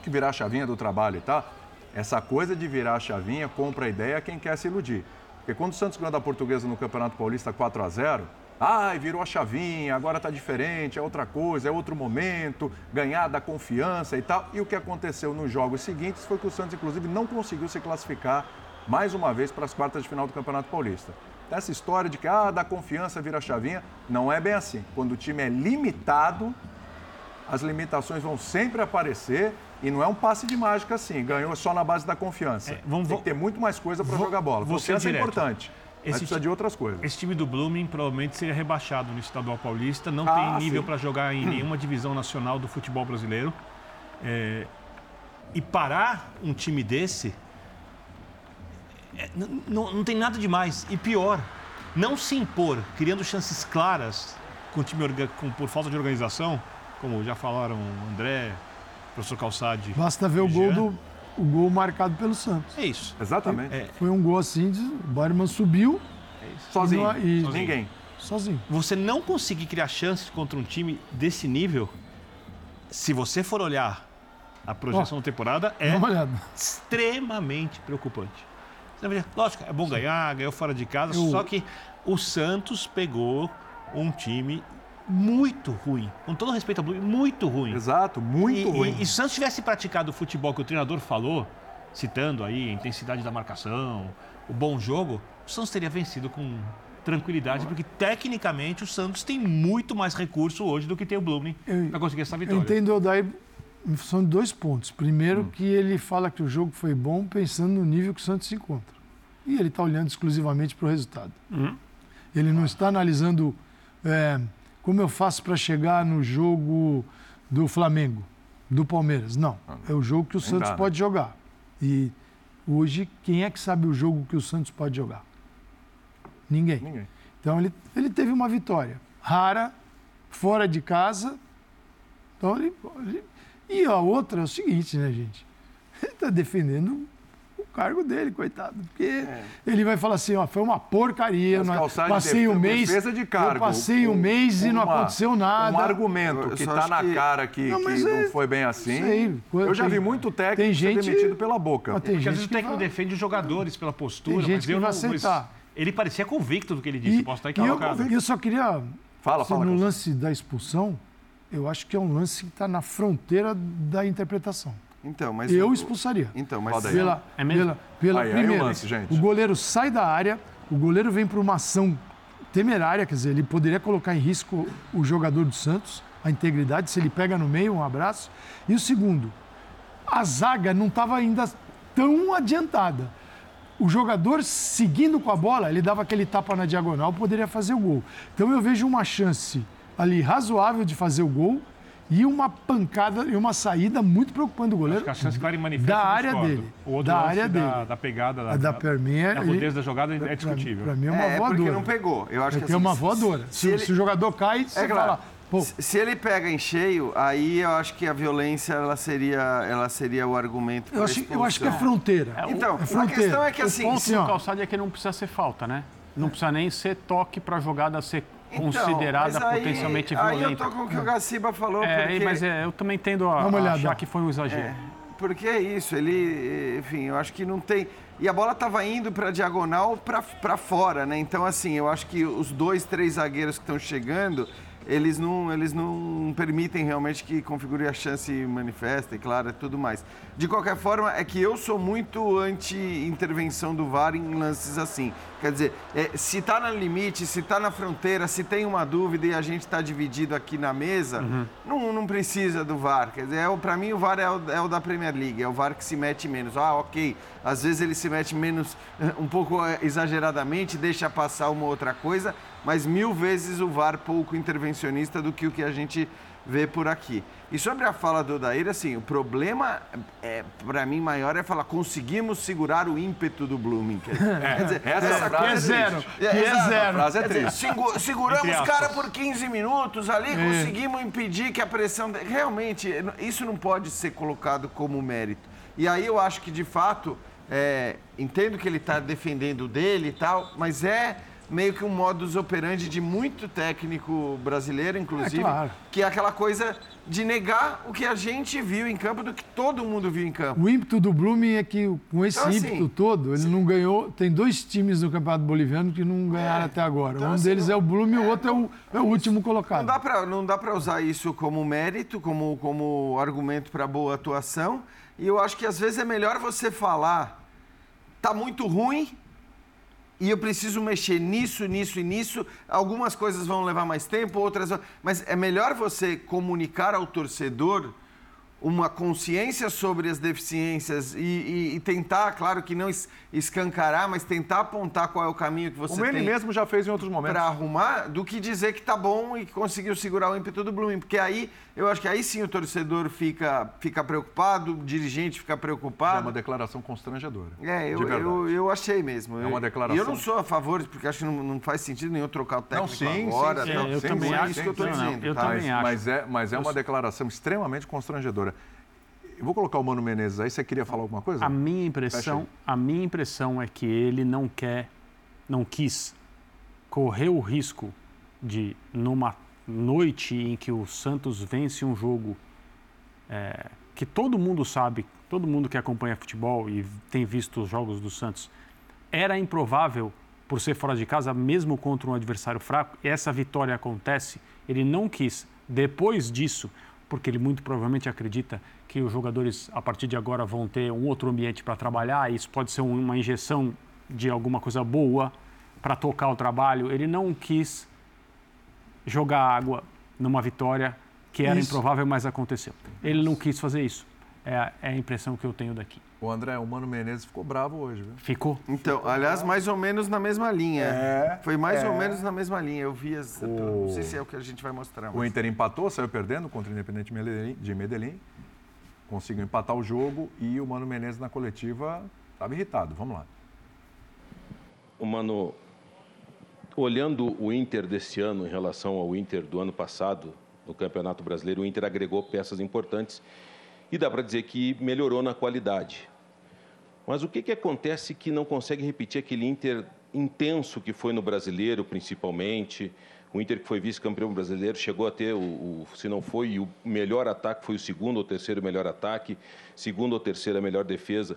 que virar a chavinha do trabalho e tal, essa coisa de virar a chavinha, compra a ideia quem quer se iludir. Porque quando o Santos ganhou da Portuguesa no Campeonato Paulista quatro a zero, ai, virou a chavinha, agora está diferente, é outra coisa, é outro momento, ganhar da confiança e tal. E o que aconteceu nos jogos seguintes foi que o Santos, inclusive, não conseguiu se classificar mais uma vez para as quartas de final do Campeonato Paulista. Essa história de que, ah, da confiança vira a chavinha, não é bem assim. Quando o time é limitado, as limitações vão sempre aparecer e não é um passe de mágica assim, ganhou só na base da confiança. É, vamos, Tem que ter muito mais coisa para jogar bola. Confiança é importante. Esse precisa time, de outras coisas. Esse time do Blumen provavelmente seria rebaixado no estadual paulista. Não ah, tem nível para jogar em nenhuma divisão nacional do futebol brasileiro. É, e parar um time desse é, n- n- não tem nada demais. E pior, não se impor, criando chances claras com time orga- com, por falta de organização, como já falaram André, professor Calçado. Basta ver o gol do... O gol marcado pelo Santos. É isso. Exatamente. É. Foi um gol assim, o Bauermann subiu. É isso. Sozinho. E... Sozinho. Ninguém. Sozinho. Você não conseguir criar chances contra um time desse nível, se você for olhar a projeção oh, da temporada, é extremamente preocupante. Lógico, é bom Sim. ganhar, ganhou fora de casa, Eu... só que o Santos pegou um time muito ruim, com todo respeito ao Blumen, muito ruim. Exato, muito e, ruim. E, e se o Santos tivesse praticado o futebol que o treinador falou, citando aí a intensidade da marcação, o bom jogo, o Santos teria vencido com tranquilidade, porque tecnicamente o Santos tem muito mais recurso hoje do que tem o Blumen para conseguir essa vitória. Eu entendo, Odair, em função de dois pontos. Primeiro, hum. que ele fala que o jogo foi bom pensando no nível que o Santos se encontra. E ele está olhando exclusivamente para o resultado. Hum. Ele não ah. está analisando é, como eu faço para chegar no jogo do Flamengo, do Palmeiras. Não, é o jogo que o Entrada. Santos pode jogar. E hoje, quem é que sabe o jogo que o Santos pode jogar? Ninguém. Ninguém. Então, ele, ele teve uma vitória rara, fora de casa. Então, ele, ele... E a outra é o seguinte, né, gente? Ele está defendendo o cargo dele, coitado. Porque é. ele vai falar assim, ó, foi uma porcaria. Não... Passei um mês, de cargo, eu passei um, um mês e uma, não aconteceu nada. Um argumento eu que está na que... cara que, não, que é... não foi bem assim. Sei, eu já tem... vi muito técnico tem gente... ser demitido pela boca. Porque às vezes o técnico vai... defende os jogadores pela postura. Tem gente mas que vai não... aceitar. Ele parecia convicto do que ele disse. E, Posso estar aqui, e eu, eu só queria... Fala, fala. No lance da expulsão, eu acho que é um lance que está na fronteira da interpretação. Então, mas... Eu expulsaria. Então, mas... Pela, é mesmo? Pela, pela aí, primeira, aí o, lance, gente. O goleiro sai da área, o goleiro vem para uma ação temerária, quer dizer, ele poderia colocar em risco o jogador do Santos, a integridade, se ele pega no meio, um abraço. E o segundo, a zaga não estava ainda tão adiantada. O jogador, seguindo com a bola, ele dava aquele tapa na diagonal, poderia fazer o gol. Então, eu vejo uma chance ali razoável de fazer o gol e uma pancada e uma saída muito preocupante do goleiro. Acho que a chance clara e manifesta da área dele. O outro da área dele. Da, da pegada, da, da, da, minha, da rodeza da jogada da, é discutível. Para mim é uma é, voadora. É, porque não pegou. Eu acho é que assim, é uma voadora. Se, se, ele... se o jogador cai, é você claro. fala... Pô. Se ele pega em cheio, aí eu acho que a violência ela seria, ela seria o argumento para a expulsão. Eu acho que é fronteira. É, então, é fronteira. A questão é que assim... O ponto assim, do Calçado é que não precisa ser falta, né? Não precisa nem ser toque para a jogada ser considerada então, aí, potencialmente violenta. Aí eu tô com o que o Gaciba falou, é, porque... Mas é, eu também tendo a, a achar que foi um exagero. É, porque é isso, ele... Enfim, eu acho que não tem... E a bola estava indo para a diagonal para fora, né? Então, assim, eu acho que os dois, três zagueiros que estão chegando... Eles não, eles não permitem realmente que configure a chance manifesta, e claro, e tudo mais. De qualquer forma, é que eu sou muito anti-intervenção do V A R em lances assim. Quer dizer, é, se está no limite, se está na fronteira, se tem uma dúvida e a gente está dividido aqui na mesa, uhum. não, não precisa do V A R. Quer dizer, é, para mim o V A R é o, é o da Premier League, é o V A R que se mete menos. Ah, ok, às vezes ele se mete menos, um pouco exageradamente, deixa passar uma outra coisa, mas mil vezes o V A R pouco intervencionista do que o que a gente vê por aqui. E sobre a fala do Odair, assim, o problema, é, para mim, maior é falar, conseguimos segurar o ímpeto do Blumen. Quer dizer, é, quer dizer, essa, essa frase é, é zero. É, é essa zero. frase é triste. Segura, seguramos o cara por quinze minutos ali, é. conseguimos impedir que a pressão... Realmente, isso não pode ser colocado como mérito. E aí eu acho que, de fato, é, entendo que ele está defendendo dele e tal, mas é... meio que um modus operandi de muito técnico brasileiro, inclusive, é, claro. que é aquela coisa de negar o que a gente viu em campo do que todo mundo viu em campo. O ímpeto do Blumen é que, com esse então, ímpeto assim, todo, ele sim. não ganhou... Tem dois times no Campeonato Boliviano que não ganharam é, até agora. Então, um assim, deles não, é o Blumen e é, o outro é o, é o último colocado. Não dá para usar isso como mérito, como, como argumento para boa atuação. E eu acho que, às vezes, é melhor você falar, tá muito ruim... E eu preciso mexer nisso, nisso e nisso. Algumas coisas vão levar mais tempo, outras... Mas é melhor você comunicar ao torcedor uma consciência sobre as deficiências e, e, e tentar, claro que não escancarar, mas tentar apontar qual é o caminho que você Como tem... Como ele mesmo já fez em outros momentos. Para arrumar, do que dizer que tá bom e conseguiu segurar o ímpeto do Blumen. Porque aí, eu acho que aí sim o torcedor fica, fica preocupado, o dirigente fica preocupado. É uma declaração constrangedora. É, eu, de eu, eu achei mesmo. É uma declaração. E eu não sou a favor, porque acho que não, não faz sentido nenhum trocar o técnico não, sim, agora. Sim, sim, é, eu sim, também sim, acho. Isso que eu tô sim, dizendo. Não, eu tá, também mas, acho. Mas é, mas é uma declaração extremamente constrangedora. Eu vou colocar o Mano Menezes aí, você queria falar alguma coisa? A minha impressão, a minha impressão é que ele não quer, não quis correr o risco de, numa noite em que o Santos vence um jogo é, que todo mundo sabe, todo mundo que acompanha futebol e tem visto os jogos do Santos, era improvável por ser fora de casa, mesmo contra um adversário fraco, e essa vitória acontece, ele não quis, depois disso... porque ele muito provavelmente acredita que os jogadores, a partir de agora, vão ter um outro ambiente para trabalhar, e isso pode ser uma injeção de alguma coisa boa para tocar o trabalho, ele não quis jogar água numa vitória que era isso. improvável, mas aconteceu. Ele não quis fazer isso. É, é a impressão que eu tenho daqui. O André, o Mano Menezes ficou bravo hoje, viu? Ficou. Então, aliás, mais ou menos na mesma linha. É, Foi mais é. ou menos na mesma linha. Eu vi as... O... Não sei se é o que a gente vai mostrar. Mas... O Inter empatou, saiu perdendo contra o Independente de Medellín. Conseguiu empatar o jogo e o Mano Menezes na coletiva estava irritado. Vamos lá. O Mano, olhando o Inter desse ano em relação ao Inter do ano passado, no Campeonato Brasileiro, o Inter agregou peças importantes e dá para dizer que melhorou na qualidade. Mas o que, que acontece que não consegue repetir aquele Inter intenso que foi no Brasileiro, principalmente? O Inter que foi vice-campeão brasileiro chegou a ter, o, o, se não foi, o melhor ataque, foi o segundo ou terceiro melhor ataque, segundo ou terceira melhor defesa.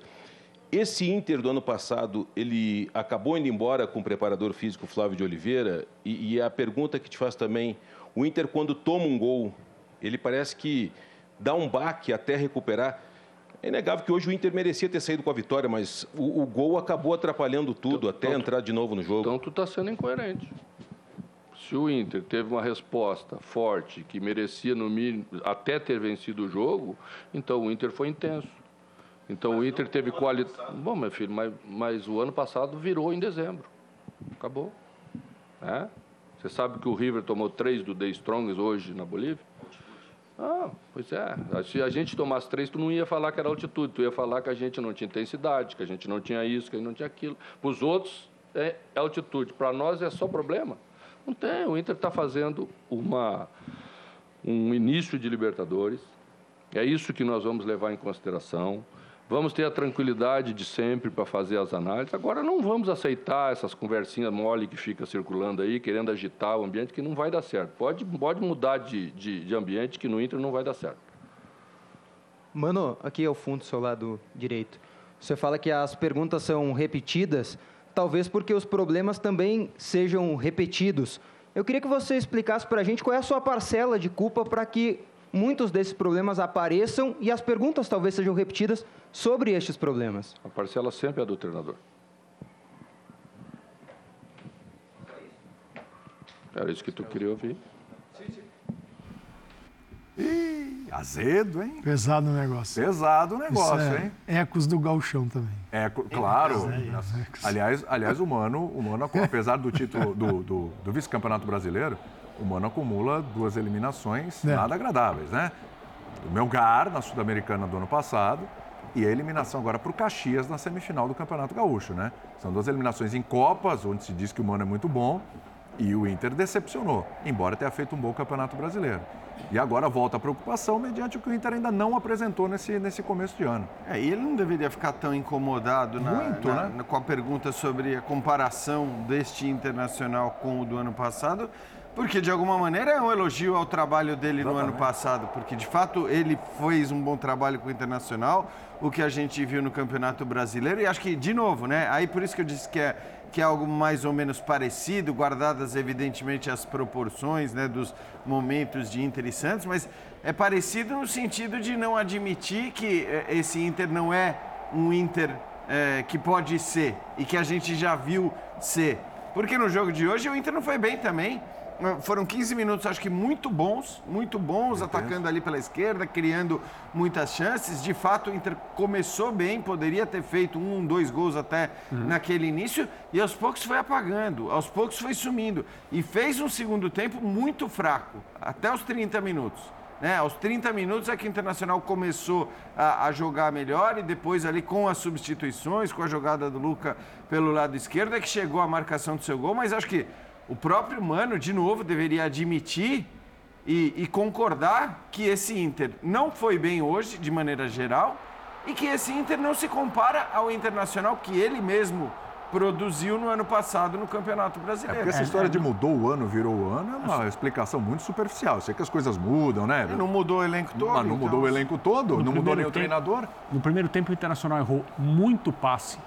Esse Inter do ano passado, ele acabou indo embora com o preparador físico Flávio de Oliveira. E, e a pergunta que te faço também, o Inter quando toma um gol, ele parece que dá um baque até recuperar. É inegável que hoje o Inter merecia ter saído com a vitória, mas o, o gol acabou atrapalhando tudo então, até então, entrar de novo no jogo. Então tu está sendo incoerente. Se o Inter teve uma resposta forte, que merecia no mínimo até ter vencido o jogo, então o Inter foi intenso. Então mas o Inter teve qualidade... Bom, meu filho, mas, mas o ano passado virou em dezembro. Acabou. É? Você sabe que o River tomou três do The Strongest hoje na Bolívia? Ah, pois é. Se a gente tomasse três, tu não ia falar que era altitude. Tu ia falar que a gente não tinha intensidade, que a gente não tinha isso, que a gente não tinha aquilo. Para os outros, é altitude. Para nós, é só problema. Não tem. O Inter está fazendo uma, um início de Libertadores. É isso que nós vamos levar em consideração. Vamos ter a tranquilidade de sempre para fazer as análises. Agora, não vamos aceitar essas conversinhas mole que fica circulando aí, querendo agitar o ambiente, que não vai dar certo. Pode, pode mudar de, de, de ambiente, que no Inter não vai dar certo. Mano, aqui é o fundo do seu lado direito. Você fala que as perguntas são repetidas, talvez porque os problemas também sejam repetidos. Eu queria que você explicasse para a gente qual é a sua parcela de culpa para que muitos desses problemas apareçam e as perguntas talvez sejam repetidas sobre estes problemas. A parcela sempre é do treinador. Era isso que tu queria ouvir. Ih, azedo, hein? Pesado o negócio. Pesado o negócio, é hein? Ecos do gauchão também. É, claro. É, aliás, aliás, o Mano, o Mano apesar do título do, do, do vice-campeonato brasileiro, o Mano acumula duas eliminações é. nada agradáveis, né? O Melgar, na Sudamericana do ano passado, e a eliminação agora para o Caxias na semifinal do Campeonato Gaúcho, né? São duas eliminações em Copas, onde se diz que o Mano é muito bom, e o Inter decepcionou, embora tenha feito um bom Campeonato Brasileiro. E agora volta a preocupação mediante o que o Inter ainda não apresentou nesse, nesse começo de ano. É, e ele não deveria ficar tão incomodado na, Muito, na, né? na, com a pergunta sobre a comparação deste Internacional com o do ano passado, porque, de alguma maneira, é um elogio ao trabalho dele Exatamente. no ano passado, porque, de fato, ele fez um bom trabalho com o Internacional, o que a gente viu no Campeonato Brasileiro, e acho que, de novo, né? Aí por isso que eu disse que é, que é algo mais ou menos parecido, guardadas, evidentemente, as proporções, né, dos momentos de Inter e Santos, mas é parecido no sentido de não admitir que esse Inter não é um Inter é, que pode ser e que a gente já viu ser. Porque no jogo de hoje o Inter não foi bem também. Foram quinze minutos, acho que muito bons, muito bons, Entendi. atacando ali pela esquerda, criando muitas chances. De fato, o Inter começou bem, poderia ter feito um, dois gols até uhum. naquele início, e aos poucos foi apagando, aos poucos foi sumindo. E fez um segundo tempo muito fraco, até os trinta minutos. Né? Aos trinta minutos é que o Internacional começou a, a jogar melhor e depois ali com as substituições, com a jogada do Luca pelo lado esquerdo, é que chegou a marcação do seu gol, mas acho que o próprio Mano, de novo, deveria admitir e, e concordar que esse Inter não foi bem hoje, de maneira geral, e que esse Inter não se compara ao Internacional que ele mesmo produziu no ano passado no Campeonato Brasileiro. É porque essa história de mudou o ano, virou o ano, é uma explicação muito superficial. Eu sei que as coisas mudam, né? E não mudou o elenco todo. Mas não então... mudou o elenco todo, no não mudou nem o treinador. No primeiro tempo, o Internacional errou muito passe,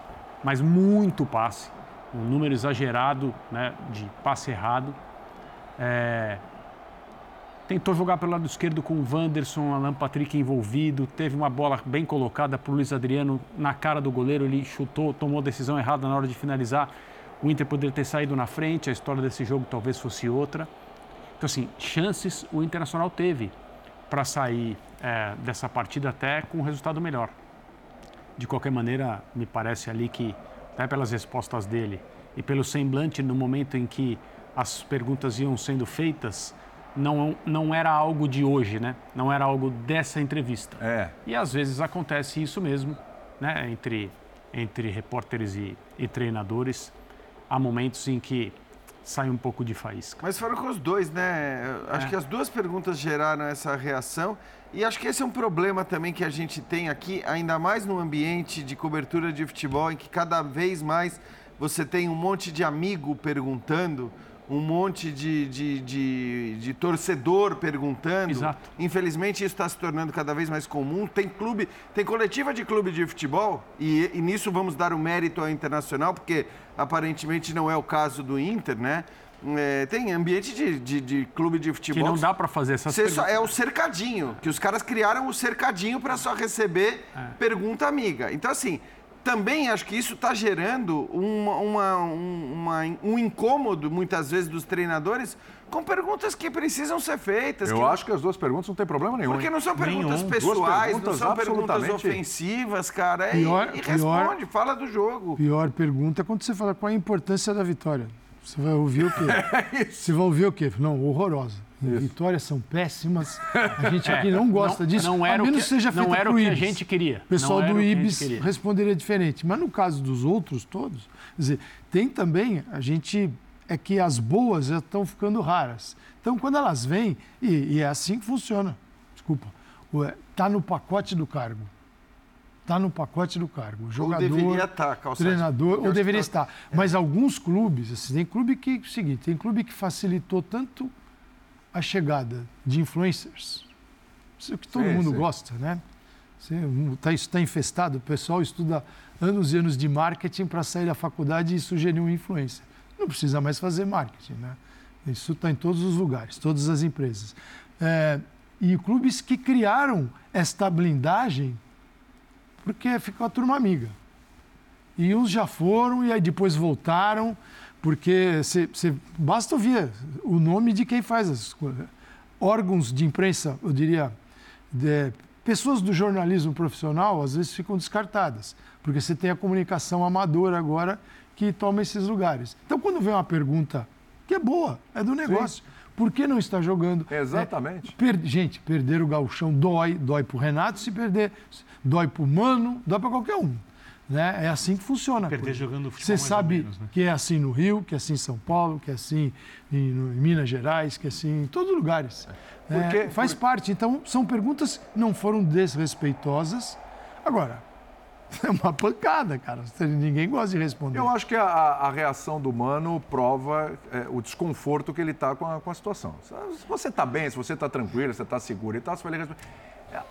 mas muito passe. Um número exagerado, né, de passe errado. É... Tentou jogar pelo lado esquerdo com o Wanderson, Alan Patrick envolvido. Teve uma bola bem colocada para o Luiz Adriano na cara do goleiro. Ele chutou, tomou decisão errada na hora de finalizar. O Inter poderia ter saído na frente, a história desse jogo talvez fosse outra. Então, assim, chances o Internacional teve para sair é, dessa partida até com um resultado melhor. De qualquer maneira, me parece ali que, até pelas respostas dele e pelo semblante no momento em que as perguntas iam sendo feitas, não, não era algo de hoje, né? Não era algo dessa entrevista. É. E às vezes acontece isso mesmo, né? Entre, entre repórteres e, e treinadores. Há momentos em que sai um pouco de faísca. Mas foram com os dois, né? Acho é. que as duas perguntas geraram essa reação. E acho que esse é um problema também que a gente tem aqui, ainda mais no ambiente de cobertura de futebol, em que cada vez mais você tem um monte de amigo perguntando, um monte de, de, de, de torcedor perguntando. Exato. Infelizmente, isso está se tornando cada vez mais comum. Tem clube, tem coletiva de clube de futebol, e, e nisso vamos dar o mérito ao Internacional, porque aparentemente não é o caso do Inter, né? É, tem ambiente de, de, de clube de futebol. Que não dá para fazer essas coisas. É o cercadinho, que os caras criaram o cercadinho para só receber é. pergunta amiga. Então, assim, também acho que isso está gerando uma, uma, uma, um incômodo, muitas vezes, dos treinadores com perguntas que precisam ser feitas. Eu que... acho que as duas perguntas não tem problema nenhum. Porque não são perguntas nenhum. pessoais, perguntas não são perguntas ofensivas, cara. Pior, e, e responde, pior, fala do jogo. Pior pergunta é quando você fala qual é a importância da vitória. Você vai ouvir o quê? Você vai ouvir o quê? Não, horrorosa. Isso. Vitórias são péssimas. A gente aqui é, não gosta não, disso. Não era a menos que seja feita para o que a gente queria. O pessoal do I B I S responderia diferente. Mas no caso dos outros todos, quer dizer, tem também, a gente... é que as boas já estão ficando raras. Então, quando elas vêm, e, e é assim que funciona, desculpa, está no pacote do cargo. Está no pacote do cargo. O jogador, ou deveria estar, Calçado. Treinador, ou deveria estar. É. Mas alguns clubes, assim, tem clube que, seguinte, tem clube que facilitou tanto a chegada de influencers, isso que todo sim, mundo sim. gosta, né? Tá, isso está infestado, o pessoal estuda anos e anos de marketing para sair da faculdade e sugerir um influencer. Não precisa mais fazer marketing, né? Isso está em todos os lugares, todas as empresas. É, e clubes que criaram esta blindagem porque ficou a turma amiga. E uns já foram e aí depois voltaram, porque cê, cê, basta ouvir o nome de quem faz as coisas. Órgãos de imprensa, eu diria, de, pessoas do jornalismo profissional, às vezes ficam descartadas, porque você tem a comunicação amadora agora, que toma esses lugares. Então, quando vem uma pergunta que é boa, é do negócio, sim. por que não está jogando? Exatamente. É, per, gente, perder o Gauchão dói, dói para o Renato se perder, dói para o Mano, dói para qualquer um. Né? É assim que funciona. Perder jogando futebol mais ou menos, né? Que é assim no Rio, que é assim em São Paulo, que é assim em, em Minas Gerais, que é assim em todos os lugares. Porque, é, faz por... parte. Então, são perguntas que não foram desrespeitosas. Agora, é uma pancada, cara. Ninguém gosta de responder. Eu acho que a, a reação do Mano prova é, o desconforto que ele está com, com a situação. Se você está bem, se você está tranquilo, se você está seguro e tal, você vai responder.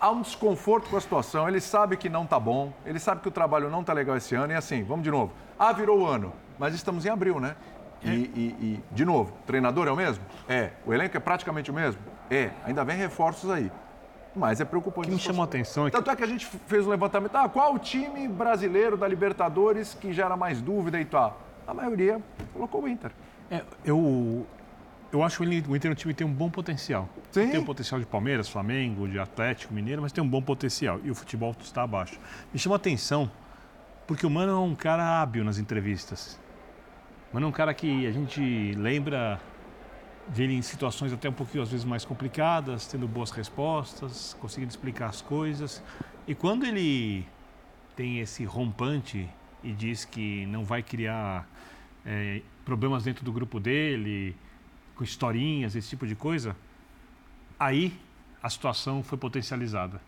Há um desconforto com a situação. Ele sabe que não está bom, ele sabe que o trabalho não está legal esse ano. E assim, vamos de novo. Ah, virou o ano, mas estamos em abril, né? E, é. e, e de novo, o treinador é o mesmo? É. O elenco é praticamente o mesmo? É. Ainda vem reforços aí. Mas é preocupante. O que me chamou a atenção é que... Tanto é que a gente fez um levantamento. Ah, qual o time brasileiro da Libertadores que gera mais dúvida e tal? A maioria colocou o Inter. É, eu, eu acho que o Inter é um time que tem um bom potencial. Sim. Tem um potencial de Palmeiras, Flamengo, de Atlético, Mineiro, mas tem um bom potencial. E o futebol está abaixo. Me chamou a atenção porque o Mano é um cara hábil nas entrevistas. O Mano é um cara que a gente lembra... vê ele em situações até um pouquinho, às vezes, mais complicadas, tendo boas respostas, conseguindo explicar as coisas. E quando ele tem esse rompante e diz que não vai criar é, problemas dentro do grupo dele, com historinhas, esse tipo de coisa, aí a situação foi potencializada.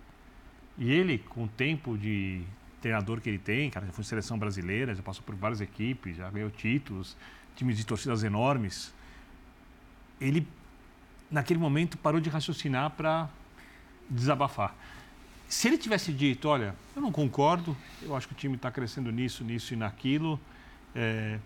E ele, com o tempo de treinador que ele tem, cara, já foi seleção brasileira, já passou por várias equipes, já ganhou títulos, times de torcidas enormes... Ele, naquele momento, parou de raciocinar para desabafar. Se ele tivesse dito, olha, eu não concordo, eu acho que o time está crescendo nisso, nisso e naquilo. É...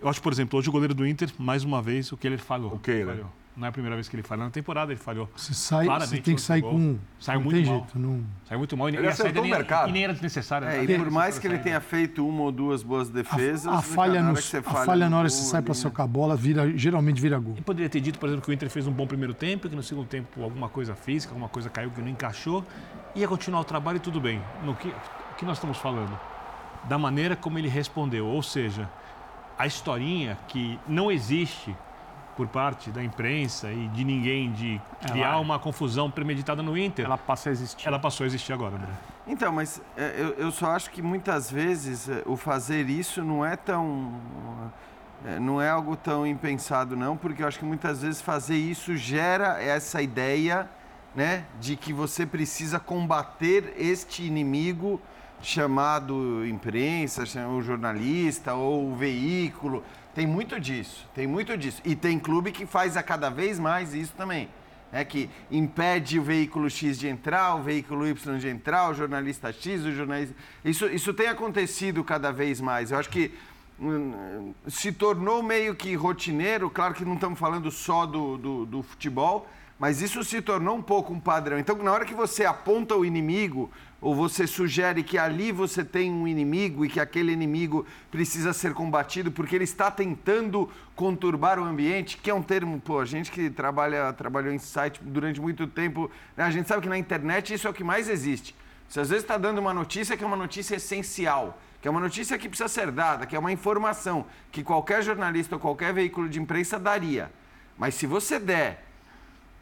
Eu acho, por exemplo, hoje o goleiro do Inter, mais uma vez, o Kehler falhou. O Kehler. Falhou. Não é a primeira vez que ele falha na temporada, ele falhou. Você, sai, você tem que sair com... Um, saiu não muito tem mal. Jeito, não... Saiu muito mal e, ele e, acertou o nem, mercado. E nem era desnecessário. É, e por mais que ele tenha feito uma ou duas boas defesas... A, a, falha, no, falha, a falha na hora que você sai para socar a bola, vira, geralmente vira gol. E poderia ter dito, por exemplo, que o Inter fez um bom primeiro tempo, que no segundo tempo alguma coisa física, alguma coisa caiu que não encaixou, ia continuar o trabalho e tudo bem. No que, o que nós estamos falando? Da maneira como ele respondeu. Ou seja, a historinha que não existe... por parte da imprensa e de ninguém, de criar ela... uma confusão premeditada no Inter. Ela passa a existir. Ela passou a existir agora, André. Então, mas eu, eu só acho que muitas vezes o fazer isso não é tão... não é algo tão impensado, não, porque eu acho que muitas vezes fazer isso gera essa ideia, né, de que você precisa combater este inimigo chamado imprensa, ou jornalista, ou veículo... Tem muito disso, tem muito disso. E tem clube que faz a cada vez mais isso também. Né? Que impede o veículo X de entrar, o veículo Y de entrar, o jornalista X, o jornalista... Isso, isso tem acontecido cada vez mais. Eu acho que hum, se tornou meio que rotineiro, claro que não estamos falando só do, do, do futebol, mas isso se tornou um pouco um padrão. Então, na hora que você aponta o inimigo... ou você sugere que ali você tem um inimigo e que aquele inimigo precisa ser combatido porque ele está tentando conturbar o ambiente, que é um termo, pô, a gente que trabalha, trabalhou em site durante muito tempo, né? A gente sabe que na internet isso é o que mais existe. Você às vezes está dando uma notícia que é uma notícia essencial, que é uma notícia que precisa ser dada, que é uma informação que qualquer jornalista ou qualquer veículo de imprensa daria. Mas se você der...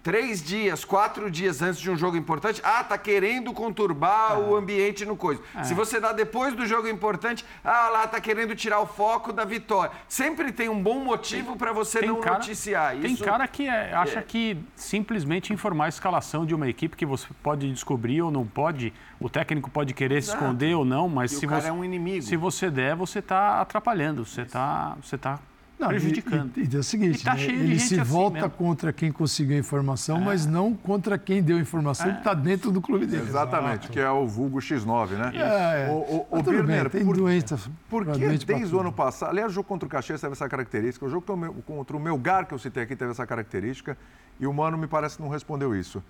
Três dias, quatro dias antes de um jogo importante, ah, tá querendo conturbar ah. o ambiente no coisa. Ah. Se você dá depois do jogo importante, ah, lá tá querendo tirar o foco da vitória. Sempre tem um bom motivo para você tem não cara, noticiar. Tem Isso... cara que é, acha que simplesmente informar a escalação de uma equipe que você pode descobrir ou não pode, o técnico pode querer se Exato. esconder ou não, mas e se o cara você é um inimigo. Se você der, você tá atrapalhando, você tá, você tá... Não, prejudicando. E, e é o seguinte, tá né? ele se assim volta mesmo. Contra quem conseguiu a informação, é. mas não contra quem deu a informação é. que está dentro do clube dele. Exatamente, Exato. que é o vulgo X nove, né? É, é. O, o, o Birner, bem, tem por, doença, por que desde o ano passado... Aliás, o jogo contra o Caxias teve essa característica, o jogo que eu, contra o Melgar, que eu citei aqui, teve essa característica, e o Mano, me parece, não respondeu isso.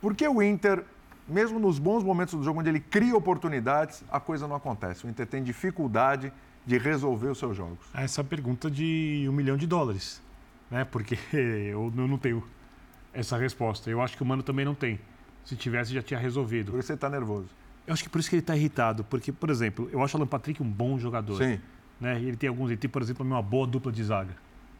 Por que o Inter, mesmo nos bons momentos do jogo, onde ele cria oportunidades, a coisa não acontece? O Inter tem dificuldade... de resolver os seus jogos? Essa pergunta de um milhão de dólares, né? Porque eu não tenho essa resposta. Eu acho que o Mano também não tem. Se tivesse, já tinha resolvido. Por isso ele está nervoso. Eu acho que por isso que ele está irritado. Porque, por exemplo, eu acho o Alan Patrick um bom jogador. Sim. Né? Ele tem alguns... Ele tem, por exemplo, uma boa dupla de zaga.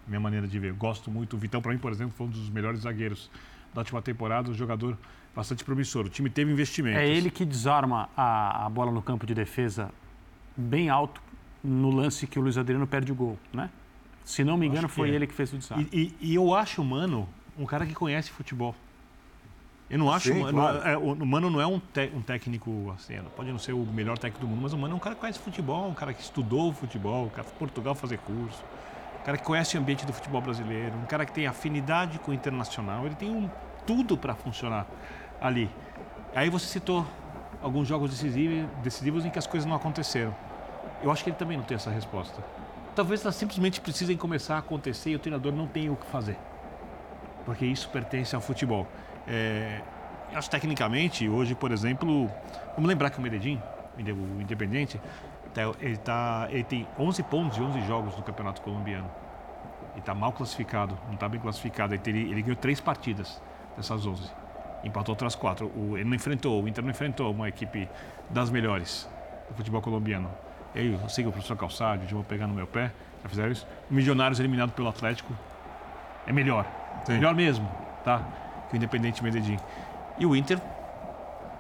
Minha maneira de ver. Eu gosto muito. O Vitão, para mim, por exemplo, foi um dos melhores zagueiros da última temporada. Um jogador bastante promissor. O time teve investimentos. É ele que desarma a, a bola no campo de defesa bem alto, no lance que o Luiz Adriano perde o gol, né? Se não me engano, foi é. ele que fez o desastre. E, e, e eu acho o Mano um cara que conhece futebol. Eu não acho... Sim, o, claro. é, o Mano não é um, te, um técnico, assim, pode não ser o melhor técnico do mundo, mas o Mano é um cara que conhece futebol, um cara que estudou futebol, um cara que foi para Portugal fazer curso, um cara que conhece o ambiente do futebol brasileiro, um cara que tem afinidade com o Internacional, ele tem um, tudo para funcionar ali. Aí você citou alguns jogos decisivos, decisivos em que as coisas não aconteceram. Eu acho que ele também não tem essa resposta. Talvez elas simplesmente precisem começar a acontecer e o treinador não tenha o que fazer. Porque isso pertence ao futebol. É, eu acho que tecnicamente, hoje, por exemplo... Vamos lembrar que o Medellín, o Independiente, ele, tá, ele tem onze pontos e onze jogos no Campeonato Colombiano. Ele está mal classificado, não está bem classificado. Ele, ele ganhou três partidas dessas onze. Empatou outras quatro. O, ele não enfrentou, o Inter não enfrentou uma equipe das melhores do futebol colombiano. Eu sigo o professor Calçado, eu vou pegar no meu pé, já fizeram isso. O Milionários eliminado pelo Atlético é melhor, Sim. melhor mesmo, tá? Que o Independiente Medellín. E o Inter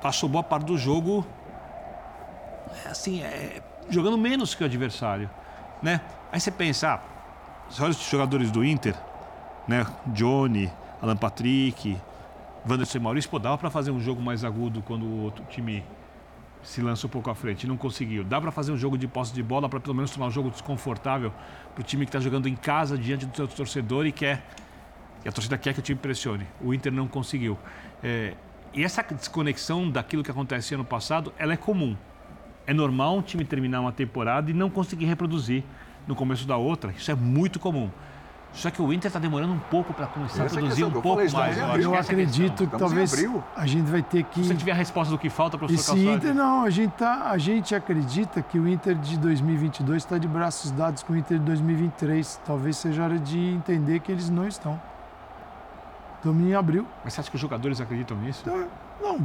passou boa parte do jogo, assim, é, jogando menos que o adversário, né? Aí você pensa, ah, olha os jogadores do Inter, né? Johnny, Alan Patrick, Wanderson e Maurício, pô, dava para fazer um jogo mais agudo quando o outro time... se lança um pouco à frente, não conseguiu. Dá para fazer um jogo de posse de bola para pelo menos tornar um jogo desconfortável para o time que está jogando em casa diante do seu torcedor e quer, e a torcida quer que o time pressione. O Inter não conseguiu. É, e essa desconexão daquilo que acontecia no passado, ela é comum. É normal um time terminar uma temporada e não conseguir reproduzir no começo da outra. Isso é muito comum. Só que o Inter está demorando um pouco para começar a produzir um pouco mais. Eu acredito que talvez a gente vai ter que... Se você tiver a resposta do que falta, professor Calçado... Esse Inter não, a gente, tá, a gente acredita que o Inter de dois mil e vinte e dois está de braços dados com o Inter de dois mil e vinte e três. Talvez seja hora de entender que eles não estão. Domingo em abril. Mas você acha que os jogadores acreditam nisso? Então, não,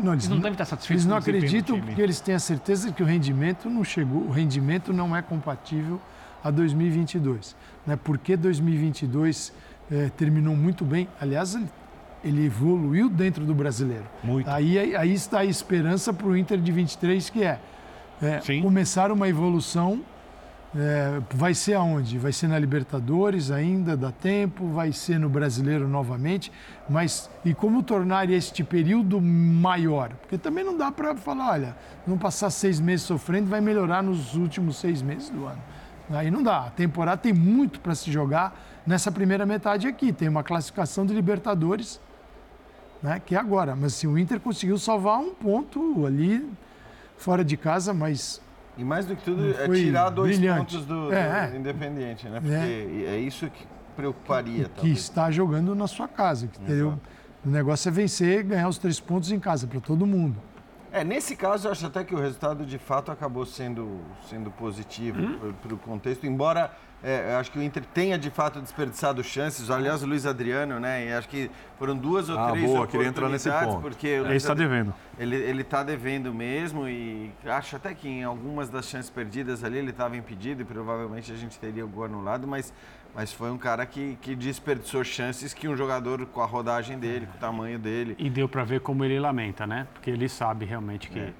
não, eles não devem estar satisfeitos. Eles não acreditam porque eles têm a certeza que o rendimento não chegou, o rendimento não é compatível a dois mil e vinte e dois. Né? Porque dois mil e vinte e dois eh, terminou muito bem. Aliás, ele, ele evoluiu dentro do brasileiro. Muito. Aí, aí está a esperança para o Inter de vinte e três, que é, é começar uma evolução. É, vai ser aonde? Vai ser na Libertadores ainda, dá tempo, vai ser no Brasileiro novamente, mas e como tornar este período maior? Porque também não dá para falar, olha, não passar seis meses sofrendo, vai melhorar nos últimos seis meses do ano. Aí não dá, a temporada tem muito para se jogar nessa primeira metade aqui, tem uma classificação de Libertadores, né, que é agora, mas se assim, o Inter conseguiu salvar um ponto ali fora de casa, mas... E mais do que tudo, é tirar dois brilhante. pontos do, do é, Independiente, né? Porque é, é isso que preocuparia. Que, que está jogando na sua casa. Que teria, o negócio é vencer e ganhar os três pontos em casa, para todo mundo. É, nesse caso, eu acho até que o resultado, de fato, acabou sendo, sendo positivo hum? para o contexto. Embora, é, eu acho que o Inter tenha, de fato, desperdiçado chances. Aliás, o Luiz Adriano, né? E acho que foram duas ou ah, três boa, oportunidades. Entrar nesse ponto. Porque ele está devendo. Ele está devendo mesmo e acho até que em algumas das chances perdidas ali ele estava impedido e provavelmente a gente teria o gol anulado, mas, mas foi um cara que, que desperdiçou chances que um jogador com a rodagem dele, com o tamanho dele... E deu para ver como ele lamenta, né? Porque ele sabe realmente que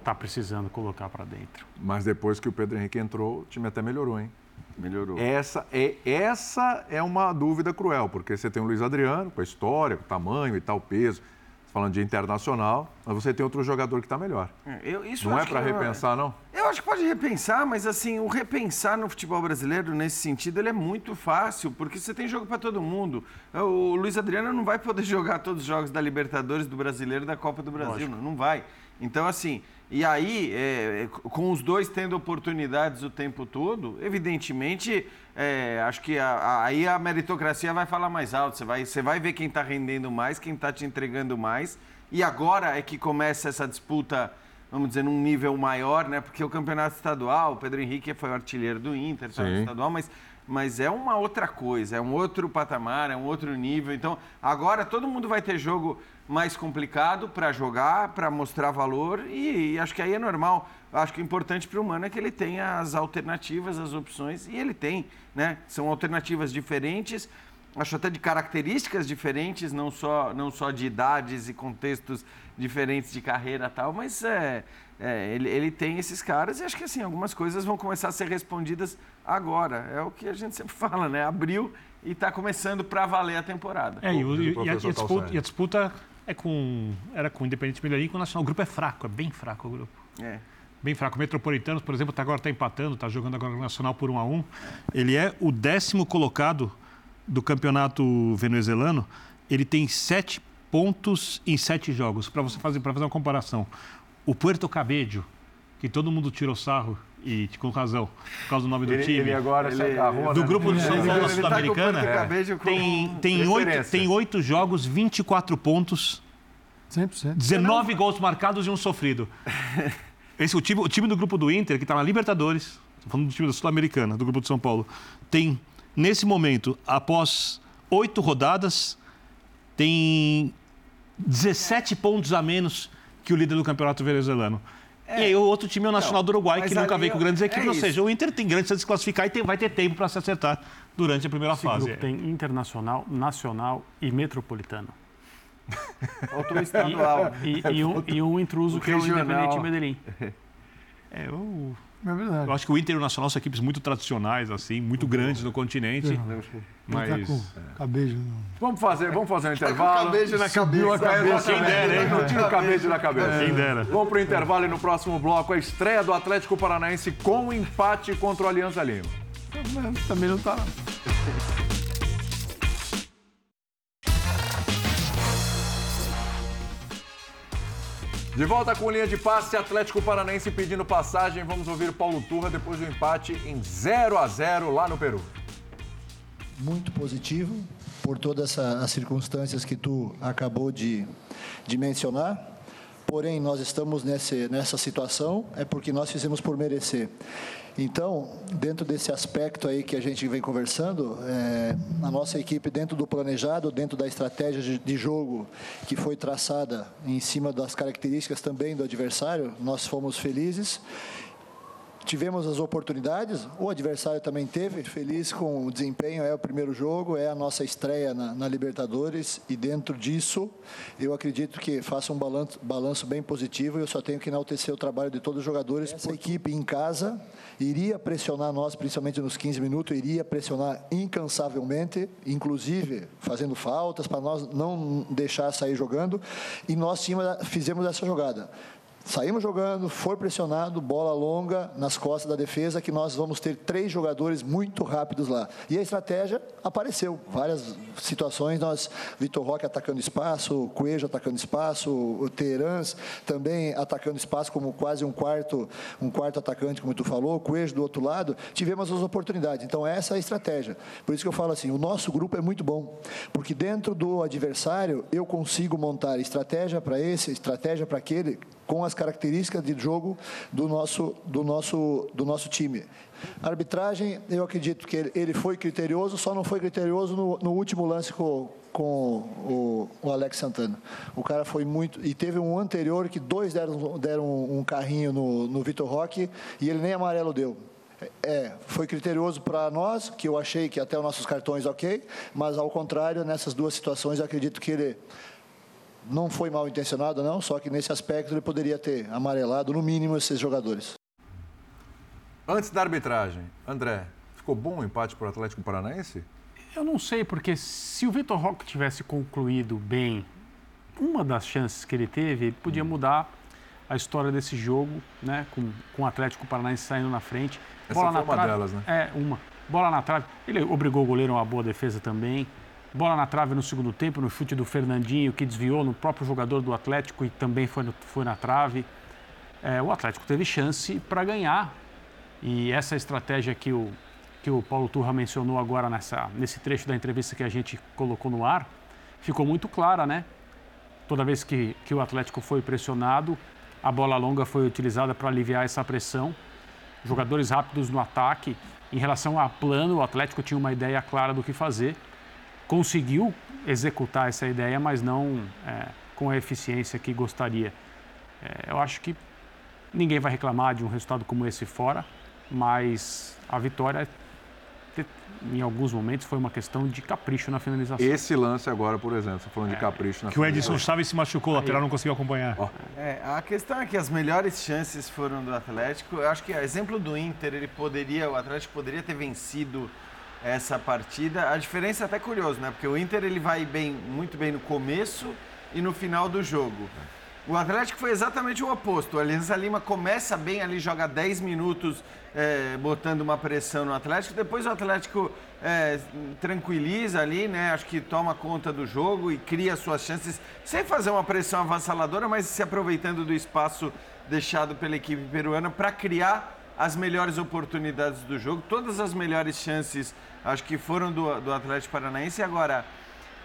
está é. precisando colocar para dentro. Mas depois que o Pedro Henrique entrou, o time até melhorou, hein? Melhorou. Essa é, essa é uma dúvida cruel, porque você tem o Luiz Adriano, com a história, com o tamanho e tal, peso... Falando de Internacional, mas você tem outro jogador que está melhor. Eu, isso não é para repensar, não? Eu acho que pode repensar, mas assim, o repensar no futebol brasileiro, nesse sentido, ele é muito fácil, porque você tem jogo para todo mundo. O Luiz Adriano não vai poder jogar todos os jogos da Libertadores, do Brasileiro, da Copa do Brasil, não, não vai. Então, assim, e aí, é, com os dois tendo oportunidades o tempo todo, evidentemente, é, acho que a, a, aí a meritocracia vai falar mais alto. Você vai, você vai ver quem está rendendo mais, quem está te entregando mais. E agora é que começa essa disputa, vamos dizer, num nível maior, né? Porque o campeonato estadual, o Pedro Henrique foi o artilheiro do Inter, foi o estadual, mas... Mas é uma outra coisa, é um outro patamar, é um outro nível. Então, agora todo mundo vai ter jogo mais complicado para jogar, para mostrar valor e, e acho que aí é normal. Acho que o importante para o Mano é que ele tenha as alternativas, as opções, e ele tem, né? São alternativas diferentes, acho até de características diferentes, não só, não só de idades e contextos diferentes de carreira e tal, mas é... É, ele, ele tem esses caras e acho que assim, algumas coisas vão começar a ser respondidas agora. É o que a gente sempre fala, né? Abriu e está começando para valer a temporada. É, e, o, e, e, a, e, a disputa, e a disputa é com, era com o Independente Medellín e com o Nacional. O grupo é fraco, é bem fraco o grupo. É. Bem fraco. O Metropolitanos, por exemplo, tá agora está empatando, está jogando agora o Nacional por um a um. Ele é o décimo colocado do campeonato venezuelano. Ele tem sete pontos em sete jogos. Para você fazer, para fazer uma comparação... O Puerto Cabello, que todo mundo tirou sarro, e com razão, por causa do nome do ele, time. Ele agora ele, agarrou, do né? grupo do São Paulo da Sudamericana, tá tem, tem, oito, tem oito jogos, vinte e quatro pontos, cem por cento. dezenove gols marcados e um sofrido. Esse, o, time, o time do grupo do Inter, que está na Libertadores, falando do time da Sudamericana, do grupo do São Paulo, tem, nesse momento, após oito rodadas, tem dezessete pontos a menos que o líder do campeonato venezuelano. É. E aí o outro time é o Nacional do Uruguai, que nunca veio com grandes equipes. É ou seja, o Inter tem grandes para desclassificar e tem, vai ter tempo para se acertar durante a primeira Esse fase. Tem Internacional, Nacional e Metropolitano. Outro estadual. E, e, e, um, e um intruso o que é o Independiente Medellín. É, eu, é verdade. Eu acho que o Inter e o Nacional são equipes muito tradicionais, assim, muito uhum. grandes no continente. Uhum. Mas... É. Cabejo. Vamos fazer, vamos fazer um intervalo. Cabejo na cabeça. A cabeça. Quem dera, hein? Não tira o cabejo na cabeça. Quem dera. Vamos para o intervalo e no próximo bloco a estreia do Atlético Paranaense com empate contra o Alianza Lima. Também não está... De volta com linha de passe, Atlético Paranaense pedindo passagem. Vamos ouvir Paulo Turra depois do empate em zero a zero lá no Peru. muito positivo por todas as circunstâncias que tu acabou de, de mencionar. Porém, nós estamos nesse, nessa situação, é porque nós fizemos por merecer. Então, dentro desse aspecto aí que a gente vem conversando, é, a nossa equipe, dentro do planejado, dentro da estratégia de, de jogo que foi traçada em cima das características também do adversário, nós fomos felizes. Tivemos as oportunidades, o adversário também teve, muito feliz com o desempenho, é o primeiro jogo, é a nossa estreia na, na Libertadores e dentro disso eu acredito que faça um balanço, balanço bem positivo e eu só tenho que enaltecer o trabalho de todos os jogadores. Essa equipe em casa iria pressionar nós, principalmente nos quinze minutos, iria pressionar incansavelmente, inclusive fazendo faltas para nós não deixar sair jogando e nós fizemos essa jogada. Saímos jogando, foi pressionado, bola longa nas costas da defesa, que nós vamos ter três jogadores muito rápidos lá. E a estratégia apareceu. Várias situações, nós, Vitor Roque atacando espaço, Coelho atacando espaço, o Terans também atacando espaço como quase um quarto, um quarto atacante, como tu falou, Coelho do outro lado, tivemos as oportunidades. Então, essa é a estratégia. Por isso que eu falo assim, o nosso grupo é muito bom, porque dentro do adversário eu consigo montar estratégia para esse, estratégia para aquele, com as características de jogo do nosso, do nosso, do nosso time. A arbitragem, eu acredito que ele foi criterioso, só não foi criterioso no, no último lance com, com o, o Alex Santana. O cara foi muito... E teve um anterior que dois deram, deram um carrinho no, no Vitor Roque e ele nem amarelo deu. É, foi criterioso para nós, que eu achei que até os nossos cartões ok, mas ao contrário, nessas duas situações, eu acredito que ele... Não foi mal intencionado, não, só que nesse aspecto ele poderia ter amarelado, no mínimo, esses jogadores. Antes da arbitragem, André, ficou bom o empate para o Atlético Paranaense? Eu não sei, porque se o Vitor Roque tivesse concluído bem uma das chances que ele teve, ele podia mudar a história desse jogo, né, com, com o Atlético Paranaense saindo na frente. Essa bola foi na uma trave, delas, né? É, uma. Bola na trave. Ele obrigou o goleiro a uma boa defesa também. Bola na trave no segundo tempo, no chute do Fernandinho, que desviou no próprio jogador do Atlético e também foi, no, foi na trave. É, o Atlético teve chance para ganhar. E essa estratégia que o, que o Paulo Turra mencionou agora nessa, nesse trecho da entrevista que a gente colocou no ar, ficou muito clara, né? Toda vez que, que o Atlético foi pressionado, a bola longa foi utilizada para aliviar essa pressão. Jogadores rápidos no ataque. Em relação a plano, o Atlético tinha uma ideia clara do que fazer. Conseguiu executar essa ideia, mas não é, com a eficiência que gostaria. É, eu acho que ninguém vai reclamar de um resultado como esse fora, mas a vitória, em alguns momentos, foi uma questão de capricho na finalização. Esse lance agora, por exemplo, você falando é, de capricho na que finalização. Que o Edson Chaves se machucou, o lateral não conseguiu acompanhar. Oh. É, a questão é que as melhores chances foram do Atlético. Eu acho que, a exemplo do Inter, ele poderia, o Atlético poderia ter vencido essa partida. A diferença é até curiosa, né? Porque o Inter ele vai bem, muito bem no começo e no final do jogo. O Atlético foi exatamente o oposto. O Alianza Lima começa bem ali, joga dez minutos é, botando uma pressão no Atlético. Depois o Atlético é, tranquiliza ali, né? Acho que toma conta do jogo e cria suas chances sem fazer uma pressão avassaladora, mas se aproveitando do espaço deixado pela equipe peruana para criar as melhores oportunidades do jogo, todas as melhores chances, acho que foram do, do Atlético Paranaense. E agora,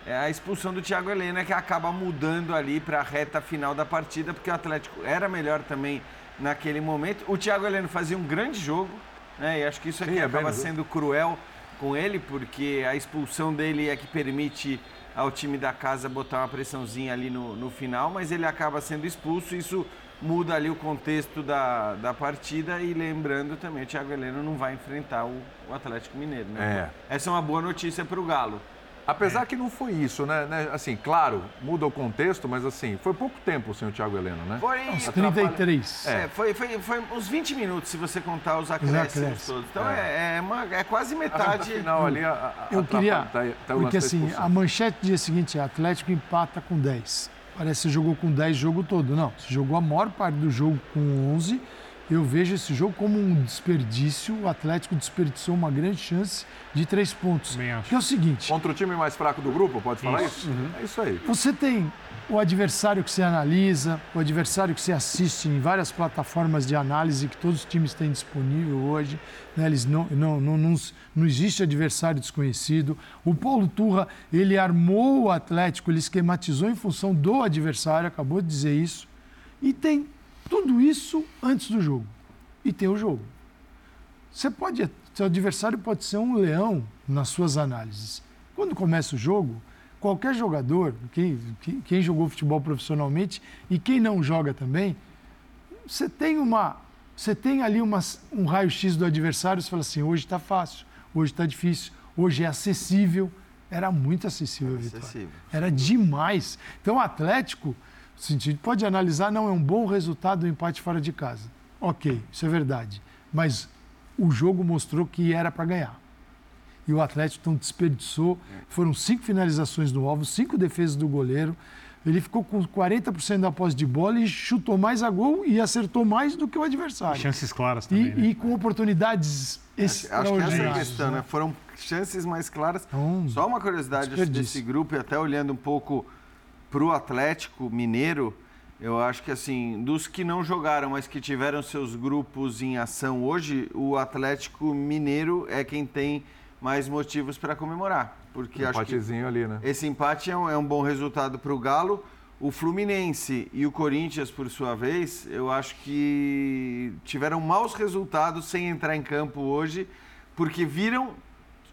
é a expulsão do Thiago Helena que acaba mudando ali para a reta final da partida, porque o Atlético era melhor também naquele momento. O Thiago Helena fazia um grande jogo, né? E acho que isso aqui Sim, é acaba sendo cruel com ele, porque a expulsão dele é que permite ao time da casa botar uma pressãozinha ali no, no final, mas ele acaba sendo expulso, isso muda ali o contexto da, da partida. E lembrando também, o Thiago Heleno não vai enfrentar o, o Atlético Mineiro, né? É. Essa é uma boa notícia para o Galo. Apesar é. que não foi isso, né? Assim, claro, muda o contexto, mas assim, foi pouco tempo sem o Thiago Heleno, né? Foi uns trinta e três. É, foi, foi, foi uns vinte minutos, se você contar os acréscimos todos. Então, é, é, uma, é quase metade. Final ali, a, a, eu queria, tá, tá porque assim, a manchete do dia seguinte é Atlético empata com dez. Parece que jogou com dez o jogo todo. Não, se jogou a maior parte do jogo com onze. Eu vejo esse jogo como um desperdício. O Atlético desperdiçou uma grande chance de três pontos. Que é o seguinte... Contra o time mais fraco do grupo, pode falar isso? Isso? Uhum. É isso aí. Você tem o adversário que você analisa, o adversário que você assiste em várias plataformas de análise que todos os times têm disponível hoje, né? Eles não, não, não, não, não existe adversário desconhecido. O Paulo Turra, ele armou o Atlético, ele esquematizou em função do adversário, acabou de dizer isso, e tem tudo isso antes do jogo. E tem o jogo. Você pode, seu adversário pode ser um leão nas suas análises. Quando começa o jogo... Qualquer jogador, quem, quem jogou futebol profissionalmente e quem não joga também, você tem, uma, você tem ali uma, um raio-x do adversário, você fala assim, hoje está fácil, hoje está difícil, hoje é acessível. Era muito acessível, Vitor. Era demais. Então, o Atlético, sentido, pode analisar, não é um bom resultado o empate fora de casa. Ok, isso é verdade. Mas o jogo mostrou que era para ganhar. E o Atlético então desperdiçou, foram cinco finalizações no alvo, cinco defesas do goleiro. Ele ficou com quarenta por cento da posse de bola e chutou mais a gol e acertou mais do que o adversário. E chances claras também, E, né? e com oportunidades extraordinárias. Acho que essa é a questão, né? Foram chances mais claras. Hum, Só uma curiosidade acho, desse grupo, e até olhando um pouco para o Atlético Mineiro, eu acho que, assim, dos que não jogaram, mas que tiveram seus grupos em ação hoje, o Atlético Mineiro é quem tem... mais motivos para comemorar, porque um acho que ali, né? Esse empate é um, é um bom resultado para o Galo. O Fluminense e o Corinthians, por sua vez, eu acho que tiveram maus resultados sem entrar em campo hoje, porque viram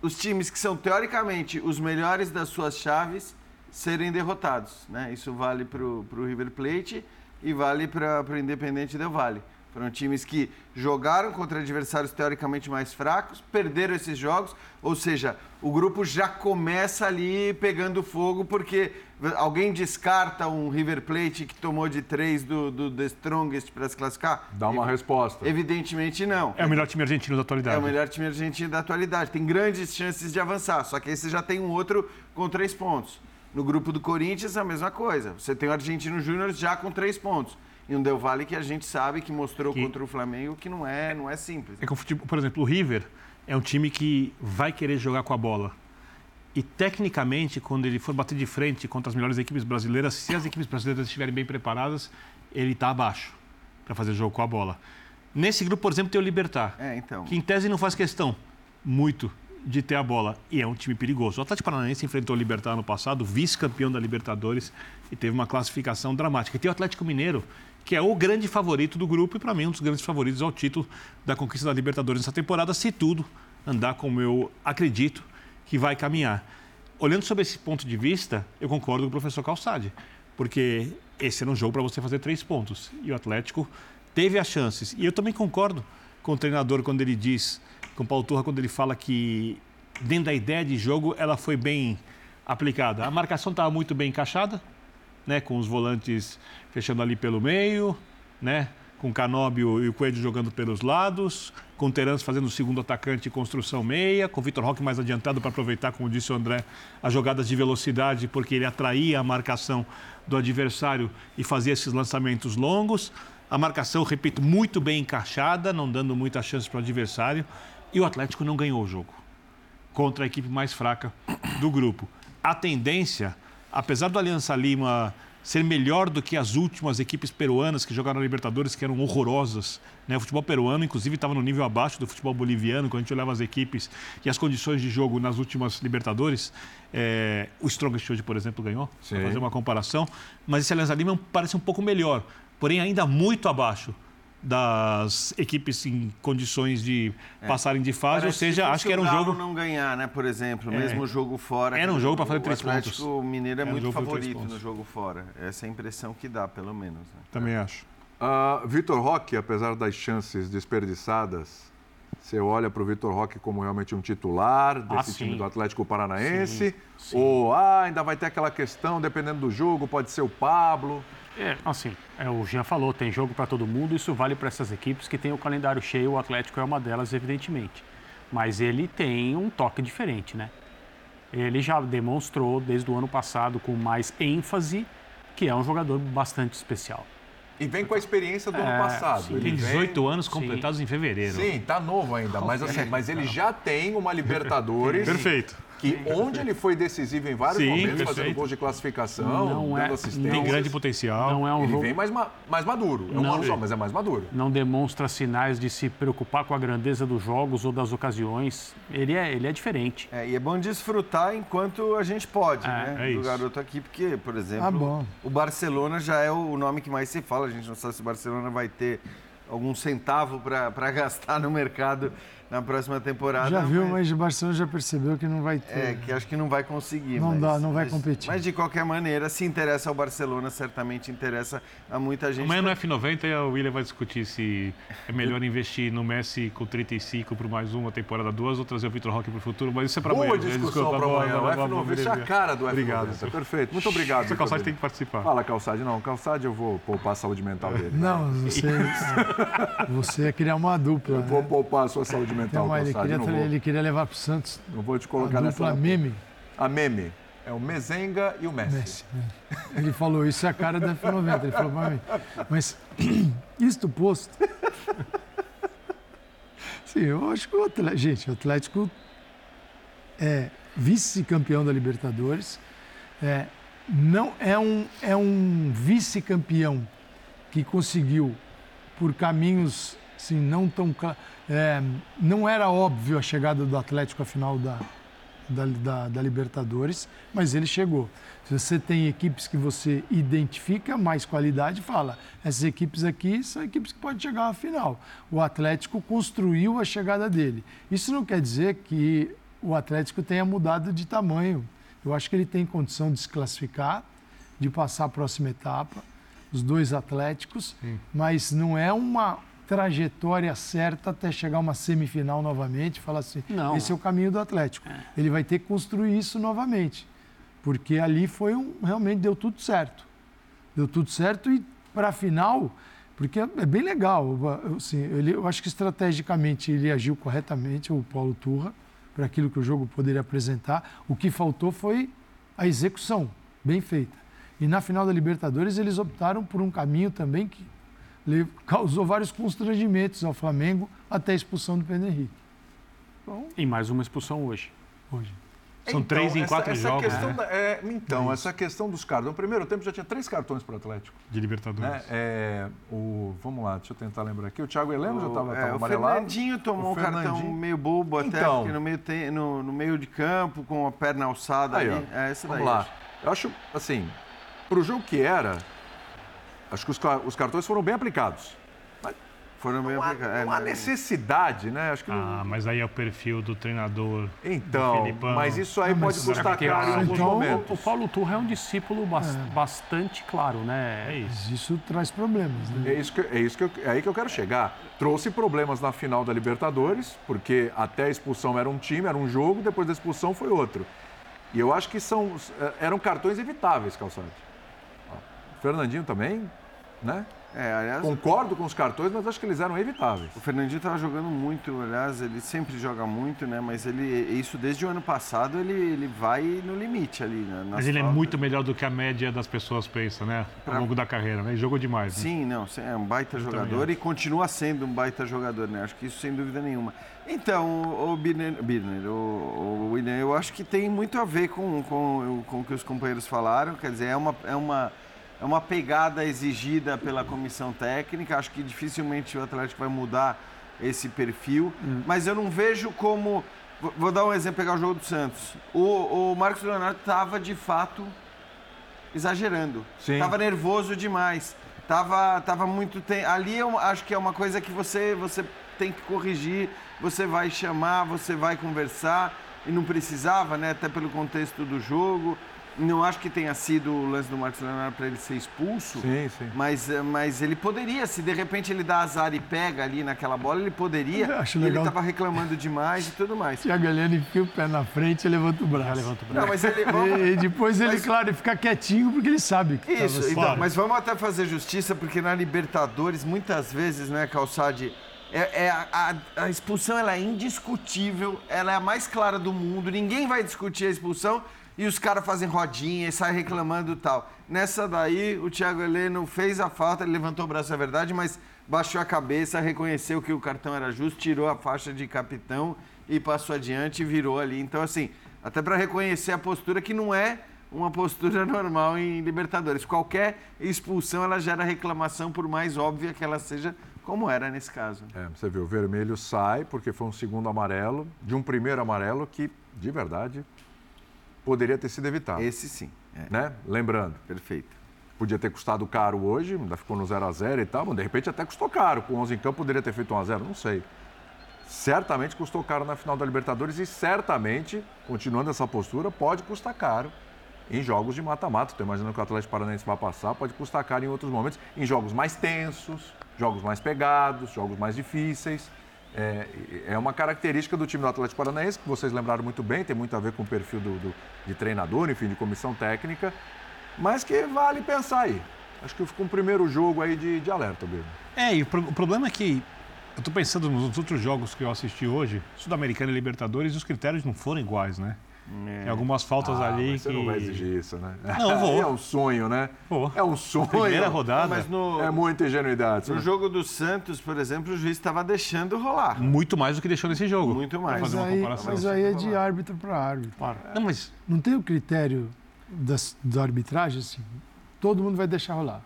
os times que são, teoricamente, os melhores das suas chaves serem derrotados, né? Isso vale para o River Plate e vale para o Independente Del Valle. Foram times que jogaram contra adversários teoricamente mais fracos, perderam esses jogos, ou seja, o grupo já começa ali pegando fogo, porque alguém descarta um River Plate que tomou de três do, do The Strongest para se classificar? Dá uma Ev- resposta. Evidentemente não. É o melhor time argentino da atualidade. É o melhor time argentino da atualidade. Tem grandes chances de avançar, só que aí você já tem um outro com três pontos. No grupo do Corinthians, a mesma coisa. Você tem o Argentino Júnior já com três pontos. E um Del Valle que a gente sabe que mostrou que... contra o Flamengo que não é, não é simples. É que o futebol, por exemplo, o River é um time que vai querer jogar com a bola. E, tecnicamente, quando ele for bater de frente contra as melhores equipes brasileiras, se as equipes brasileiras estiverem bem preparadas, ele está abaixo para fazer jogo com a bola. Nesse grupo, por exemplo, tem o Libertad, é, então... que, em tese, não faz questão muito de ter a bola. E é um time perigoso. O Atlético Paranaense enfrentou o Libertad ano passado, vice-campeão da Libertadores, e teve uma classificação dramática. E tem o Atlético Mineiro, que é o grande favorito do grupo e, para mim, um dos grandes favoritos ao título da conquista da Libertadores nessa temporada, se tudo andar como eu acredito que vai caminhar. Olhando sobre esse ponto de vista, eu concordo com o professor Calçade, porque esse era um jogo para você fazer três pontos e o Atlético teve as chances. E eu também concordo com o treinador quando ele diz, com o Paulo Turra, quando ele fala que, dentro da ideia de jogo, ela foi bem aplicada. A marcação estava muito bem encaixada, né, com os volantes fechando ali pelo meio, né, com o Canóbio e o Coelho jogando pelos lados, com o Terence fazendo o segundo atacante e construção meia, com o Vitor Roque mais adiantado para aproveitar, como disse o André, as jogadas de velocidade, porque ele atraía a marcação do adversário e fazia esses lançamentos longos. A marcação, repito, muito bem encaixada, não dando muita chance para o adversário. E o Atlético não ganhou o jogo contra a equipe mais fraca do grupo. A tendência... Apesar do Alianza Lima ser melhor do que as últimas equipes peruanas que jogaram na Libertadores, que eram horrorosas, né? O futebol peruano, inclusive, estava no nível abaixo do futebol boliviano, quando a gente olhava as equipes e as condições de jogo nas últimas Libertadores. É... O Strongest hoje, por exemplo, ganhou, para fazer uma comparação. Mas esse Alianza Lima parece um pouco melhor, porém ainda muito abaixo das equipes em condições de é. passarem de fase, Parece ou seja, acho que era um jogo... não ganhar, né, por exemplo, é. mesmo jogo fora... Era um jogo para fazer três pontos. O Atlético Mineiro é era muito um favorito no jogo fora. Essa é a impressão que dá, pelo menos. Né? Também é. acho. Uh, Vitor Roque, apesar das chances desperdiçadas, você olha para o Vitor Roque como realmente um titular desse ah, time do Atlético Paranaense? Sim. Sim. Ou ah, ainda vai ter aquela questão, dependendo do jogo, pode ser o Pablo... É, assim, é, o Jean falou, tem jogo para todo mundo, isso vale para essas equipes que tem o calendário cheio, o Atlético é uma delas, evidentemente. Mas ele tem um toque diferente, né? Ele já demonstrou, desde o ano passado, com mais ênfase, que é um jogador bastante especial. E vem com a experiência do é, ano passado. Sim, ele tem dezoito vem... anos completados sim. em fevereiro. Sim, tá novo ainda, mas assim, mas ele já tem uma Libertadores... Perfeito. que onde ele foi decisivo em vários Sim, momentos, perfeito. fazendo gols de classificação, não dando é, assistência. Tem grande potencial. Não é um ele jogo... vem mais, mais maduro. É um não, ano só, mas é mais maduro. Não demonstra sinais de se preocupar com a grandeza dos jogos ou das ocasiões. Ele é, ele é diferente. É, e é bom desfrutar enquanto a gente pode, é, né? É do garoto aqui, porque, por exemplo, ah, bom. o Barcelona já é o nome que mais se fala. A gente não sabe se o Barcelona vai ter algum centavo para gastar no mercado na próxima temporada. Já viu, mas, mas o Barcelona já percebeu que não vai ter. É, que acho que não vai conseguir. Não mas, dá, não vai mas, competir. Mas, de qualquer maneira, se interessa ao Barcelona, certamente interessa a muita gente. Amanhã no F noventa, a William vai discutir se é melhor investir no Messi com trinta e cinco para mais uma temporada, duas, ou trazer o Vitor Roque para o futuro, mas isso é para amanhã. Boa discussão para amanhã. O F noventa é a cara do F noventa. Obrigado. Perfeito. Muito obrigado. Você, Calçado, tem que participar. Fala, Calçado. Não, Calçado eu vou poupar a saúde mental dele. Não, você... Você ia criar uma dupla. Eu vou né? poupar a sua saúde mental. Então, ele, queria, vou... ele queria levar para o Santos. Não vou te colocar a nessa. A meme. A meme. É o Mezenga e o Messi. Messi é. Ele falou isso é a cara da F noventa. Ele falou para mim. Mas isso do posto. Sim, eu acho que o Atlético. Gente, o Atlético é vice-campeão da Libertadores. É, não é um, é um vice-campeão que conseguiu. Por caminhos assim, não tão claros. É, não era óbvio a chegada do Atlético à final da, da, da, da Libertadores, mas ele chegou. Se você tem equipes que você identifica mais qualidade, fala, essas equipes aqui são equipes que podem chegar à final. O Atlético construiu a chegada dele. Isso não quer dizer que o Atlético tenha mudado de tamanho. Eu acho que ele tem condição de se classificar, de passar a próxima etapa. Os dois Atléticos, Sim. mas não é uma trajetória certa até chegar a uma semifinal novamente e falar assim, não. esse é o caminho do Atlético. É. Ele vai ter que construir isso novamente, porque ali foi um... Realmente deu tudo certo. Deu tudo certo e para a final, porque é bem legal. Assim, ele, eu acho que estrategicamente ele agiu corretamente, o Paulo Turra, para aquilo que o jogo poderia apresentar. O que faltou foi a execução, bem feita. E na final da Libertadores, eles optaram por um caminho também que causou vários constrangimentos ao Flamengo até a expulsão do Pedro Henrique. Bom, e mais uma expulsão hoje. Hoje. São então, três em essa, quatro essa jogos. Questão, né? da, é, então, é essa questão dos cartões. No primeiro tempo já tinha três cartões para o Atlético. De Libertadores. Né? É, o, vamos lá, deixa eu tentar lembrar aqui. O Thiago Heleno já estava é, amarelado. O Fernandinho tomou o um cartão meio bobo até então, no, meio te, no, no meio de campo, com a perna alçada. Aí, ali. É, essa vamos daí, lá. Eu, eu acho, assim... Para o jogo que era, acho que os, os cartões foram bem aplicados. Mas foram bem aplicados. Há, não há necessidade, né? Acho que ah, não... mas aí é o perfil do treinador. Então, do mas isso aí não, pode custar caro em alguns então, momentos. O Paulo Turra é um discípulo bas, é. bastante claro, né? É isso. Isso traz problemas, né? É, isso que, é, isso que eu, é aí que eu quero chegar. Trouxe problemas na final da Libertadores, porque até a expulsão era um time, era um jogo, depois da expulsão foi outro. E eu acho que são, eram cartões evitáveis, Calçado. Fernandinho também, né? É, aliás, concordo com os cartões, mas acho que eles eram evitáveis. O Fernandinho estava jogando muito, aliás, ele sempre joga muito, né? Mas ele, isso desde o ano passado, ele, ele vai no limite ali. Né? Mas ele é muito melhor do que a média das pessoas pensa, né? Ao longo da carreira, né? Ele jogou demais, né? Sim, não, é um baita Eu jogador e continua sendo um baita jogador, né? Acho que isso sem dúvida nenhuma. Então, o Birner, o William, eu acho que tem muito a ver com, com, com o que os companheiros falaram, quer dizer, é uma... É uma É uma pegada exigida pela comissão técnica. Acho que dificilmente o Atlético vai mudar esse perfil. Uhum. Mas eu não vejo como... Vou dar um exemplo, pegar o jogo do Santos. O, o Marcos Leonardo estava, de fato, exagerando. Estava nervoso demais. Tava, tava muito... Ten... Ali eu acho que é uma coisa que você, você tem que corrigir. Você vai chamar, você vai conversar. E não precisava, né? Até pelo contexto do jogo. Não acho que tenha sido o lance do Marcos Leonardo para ele ser expulso, sim, sim. Mas, mas ele poderia, se de repente ele dá azar e pega ali naquela bola, ele poderia, acho legal. Ele estava reclamando demais e tudo mais. Thiago Heleno enfia o pé na frente e levanta o braço. Levanta o braço. Não, mas ele, vamos... e, e depois ele, mas... claro, ele fica quietinho porque ele sabe que isso, tava... então, mas vamos até fazer justiça, porque na Libertadores, muitas vezes, né, Calçade... É, é, a, a, a expulsão ela é indiscutível, ela é a mais clara do mundo, ninguém vai discutir a expulsão. E os caras fazem rodinha e saem reclamando e tal. Nessa daí, o Thiago Heleno fez a falta, ele levantou o braço, é verdade, mas baixou a cabeça, reconheceu que o cartão era justo, tirou a faixa de capitão e passou adiante e virou ali. Então, assim, Até para reconhecer a postura, que não é uma postura normal em Libertadores. Qualquer expulsão, ela gera reclamação, por mais óbvia que ela seja, como era nesse caso. É, você viu, o vermelho sai, porque foi um segundo amarelo, de um primeiro amarelo que, de verdade, poderia ter sido evitado. Esse sim. É. Né? Lembrando. Perfeito. Podia ter custado caro hoje, ainda ficou no zero a zero e tal, mas de repente até custou caro. Com onze em campo, poderia ter feito um a zero, não sei. Certamente custou caro na final da Libertadores e certamente, continuando essa postura, pode custar caro em jogos de mata-mata. Estou imaginando que o Atlético Paranaense vai passar, pode custar caro em outros momentos, em jogos mais tensos, jogos mais pegados, jogos mais difíceis. É, é uma característica do time do Atlético Paranaense, que vocês lembraram muito bem, tem muito a ver com o perfil do, do, de treinador, enfim, de comissão técnica, mas que vale pensar aí. Acho que ficou um primeiro jogo aí de, de alerta, Biro. É, e o, pro, o problema é que eu tô pensando nos outros jogos que eu assisti hoje, Sudamericana e Libertadores, os critérios não foram iguais, né? É. Tem algumas faltas ah, ali mas que... você não vai exigir isso, né? Não, vou. É um sonho, né? Vou. É um sonho. Primeira rodada. Mas no... é muita ingenuidade. No né? jogo do Santos, por exemplo, o juiz estava deixando rolar. Muito mais do que deixou nesse jogo. Muito mais. Mas, fazer aí, uma comparação. Mas aí é de árbitro para árbitro. Claro. Não, mas... não tem o critério das, da arbitragem, assim, todo mundo vai deixar rolar.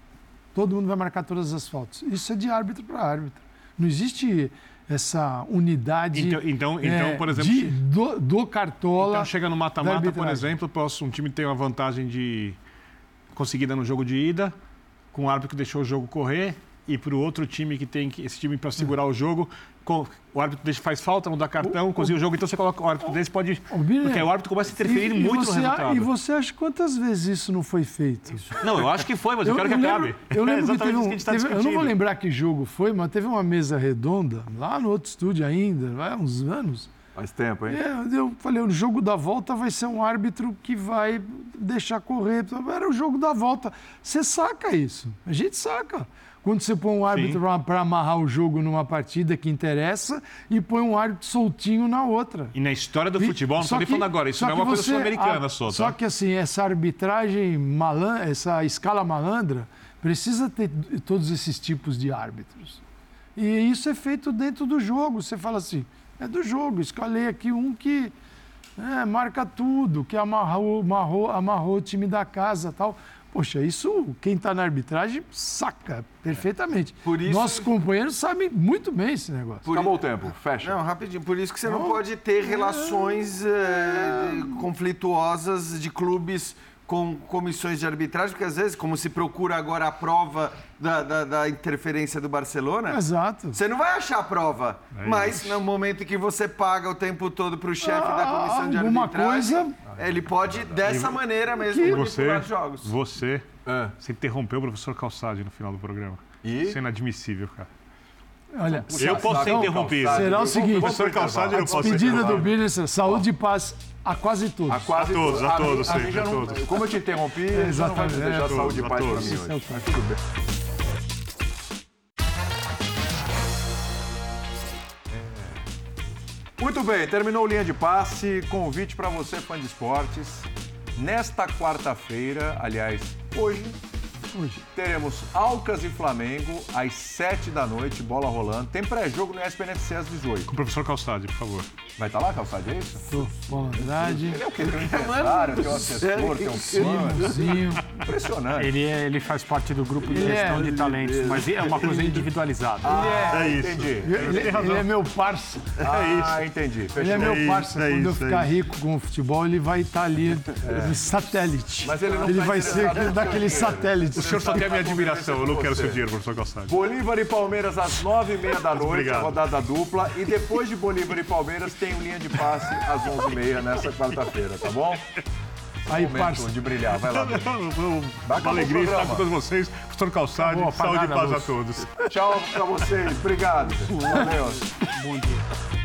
Todo mundo vai marcar todas as faltas. Isso é de árbitro para árbitro. Não existe... essa unidade então, então, é, então, por exemplo, de, do, do cartola... Então, chega no mata-mata, por exemplo, posso, um time tem uma vantagem de conseguida no jogo de ida, com o árbitro que deixou o jogo correr, e para o outro time que tem esse time para segurar uhum. o jogo, com, o árbitro deixa, faz falta, não dá cartão, cozinha o jogo, então você coloca o árbitro desse, pode... O porque o árbitro começa a interferir e, muito e no resultado. A, e você acha quantas vezes isso não foi feito? Isso. Não, eu acho que foi, mas eu, eu quero eu que lembro, acabe. Eu lembro é exatamente que teve um, isso que a gente tá teve, discutindo. Eu não vou lembrar que jogo foi, mas teve uma mesa redonda, lá no outro estúdio ainda, há uns anos. Faz tempo, hein? É, eu falei, o jogo da volta vai ser um árbitro que vai deixar correr. Era o jogo da volta. Você saca isso. A gente saca. Quando você põe um árbitro para amarrar o jogo numa partida que interessa e põe um árbitro soltinho na outra. E na história do futebol, não estou nem falando agora, isso não é uma coisa sul-americana só. Só que assim, essa arbitragem malandra, essa escala malandra, precisa ter todos esses tipos de árbitros. E isso é feito dentro do jogo. Você fala assim, é do jogo, escalei aqui um que é, marca tudo, que amarrou, amarrou, amarrou o time da casa e tal. Poxa, isso quem está na arbitragem saca perfeitamente. Por isso... Nossos companheiros sabem muito bem esse negócio. Por... Acabou o tempo, fecha. Não, rapidinho. Por isso que você não, não pode ter relações é... É... conflituosas de clubes com comissões de arbitragem, porque às vezes, como se procura agora a prova da, da, da interferência do Barcelona... Exato. Você não vai achar a prova, é mas no momento que você paga o tempo todo para o chefe ah, da comissão de arbitragem... Alguma coisa... Ele pode, ah, dessa e maneira mesmo, que... manipular você, jogos. Você, ah. você interrompeu o professor Calçado no final do programa. E? Isso é inadmissível, cara. Olha, eu posso ser interrompido. Será o seguinte... O professor Calçado eu não posso ser interrompido. A despedida do Birner, saúde e paz... A quase todos. A quase a todos, a todos, a, a, a, a todos, não, todos. Como eu te interrompi, é, exatamente, não vai desejar é, saúde e paz para mim hoje. Mas tudo bem. É. Muito bem, terminou Linha de Passe. Convite para você, fã de esportes. Nesta quarta-feira, aliás, hoje, hoje, teremos Alcas e Flamengo, às sete da noite, bola rolando. Tem pré-jogo no E S P N F C às dezoito. Com o professor Calçado, por favor. Vai estar lá, Calçado, é isso? Tô, boa verdade. Ele é o quê? Tem um empresário, tem um assessor, tem um fã. Impressionante. Ele, é, ele faz parte do grupo de gestão de talentos, mas é uma coisa individualizada. Ah, é isso. Entendi. Ele, ele é meu parceiro. Ah, entendi. Fechou. Ele é meu parceiro. Quando eu ficar rico com o futebol, ele vai estar ali no satélite. Mas ele não Ele vai ser daquele satélite. O senhor só tem a minha admiração, eu não quero seu dinheiro, professor Calçado. Bolívar e Palmeiras às nove e meia da noite, rodada dupla. E depois de Bolívar e Palmeiras, tem Linha de Passe às onze e meia nessa quarta-feira, tá bom? Aí, parça. De brilhar, vai lá. Uma alegria estar com todos vocês. Professor Calçado, saúde e paz a todos. Tchau pra vocês, obrigado. Valeu. Bom dia.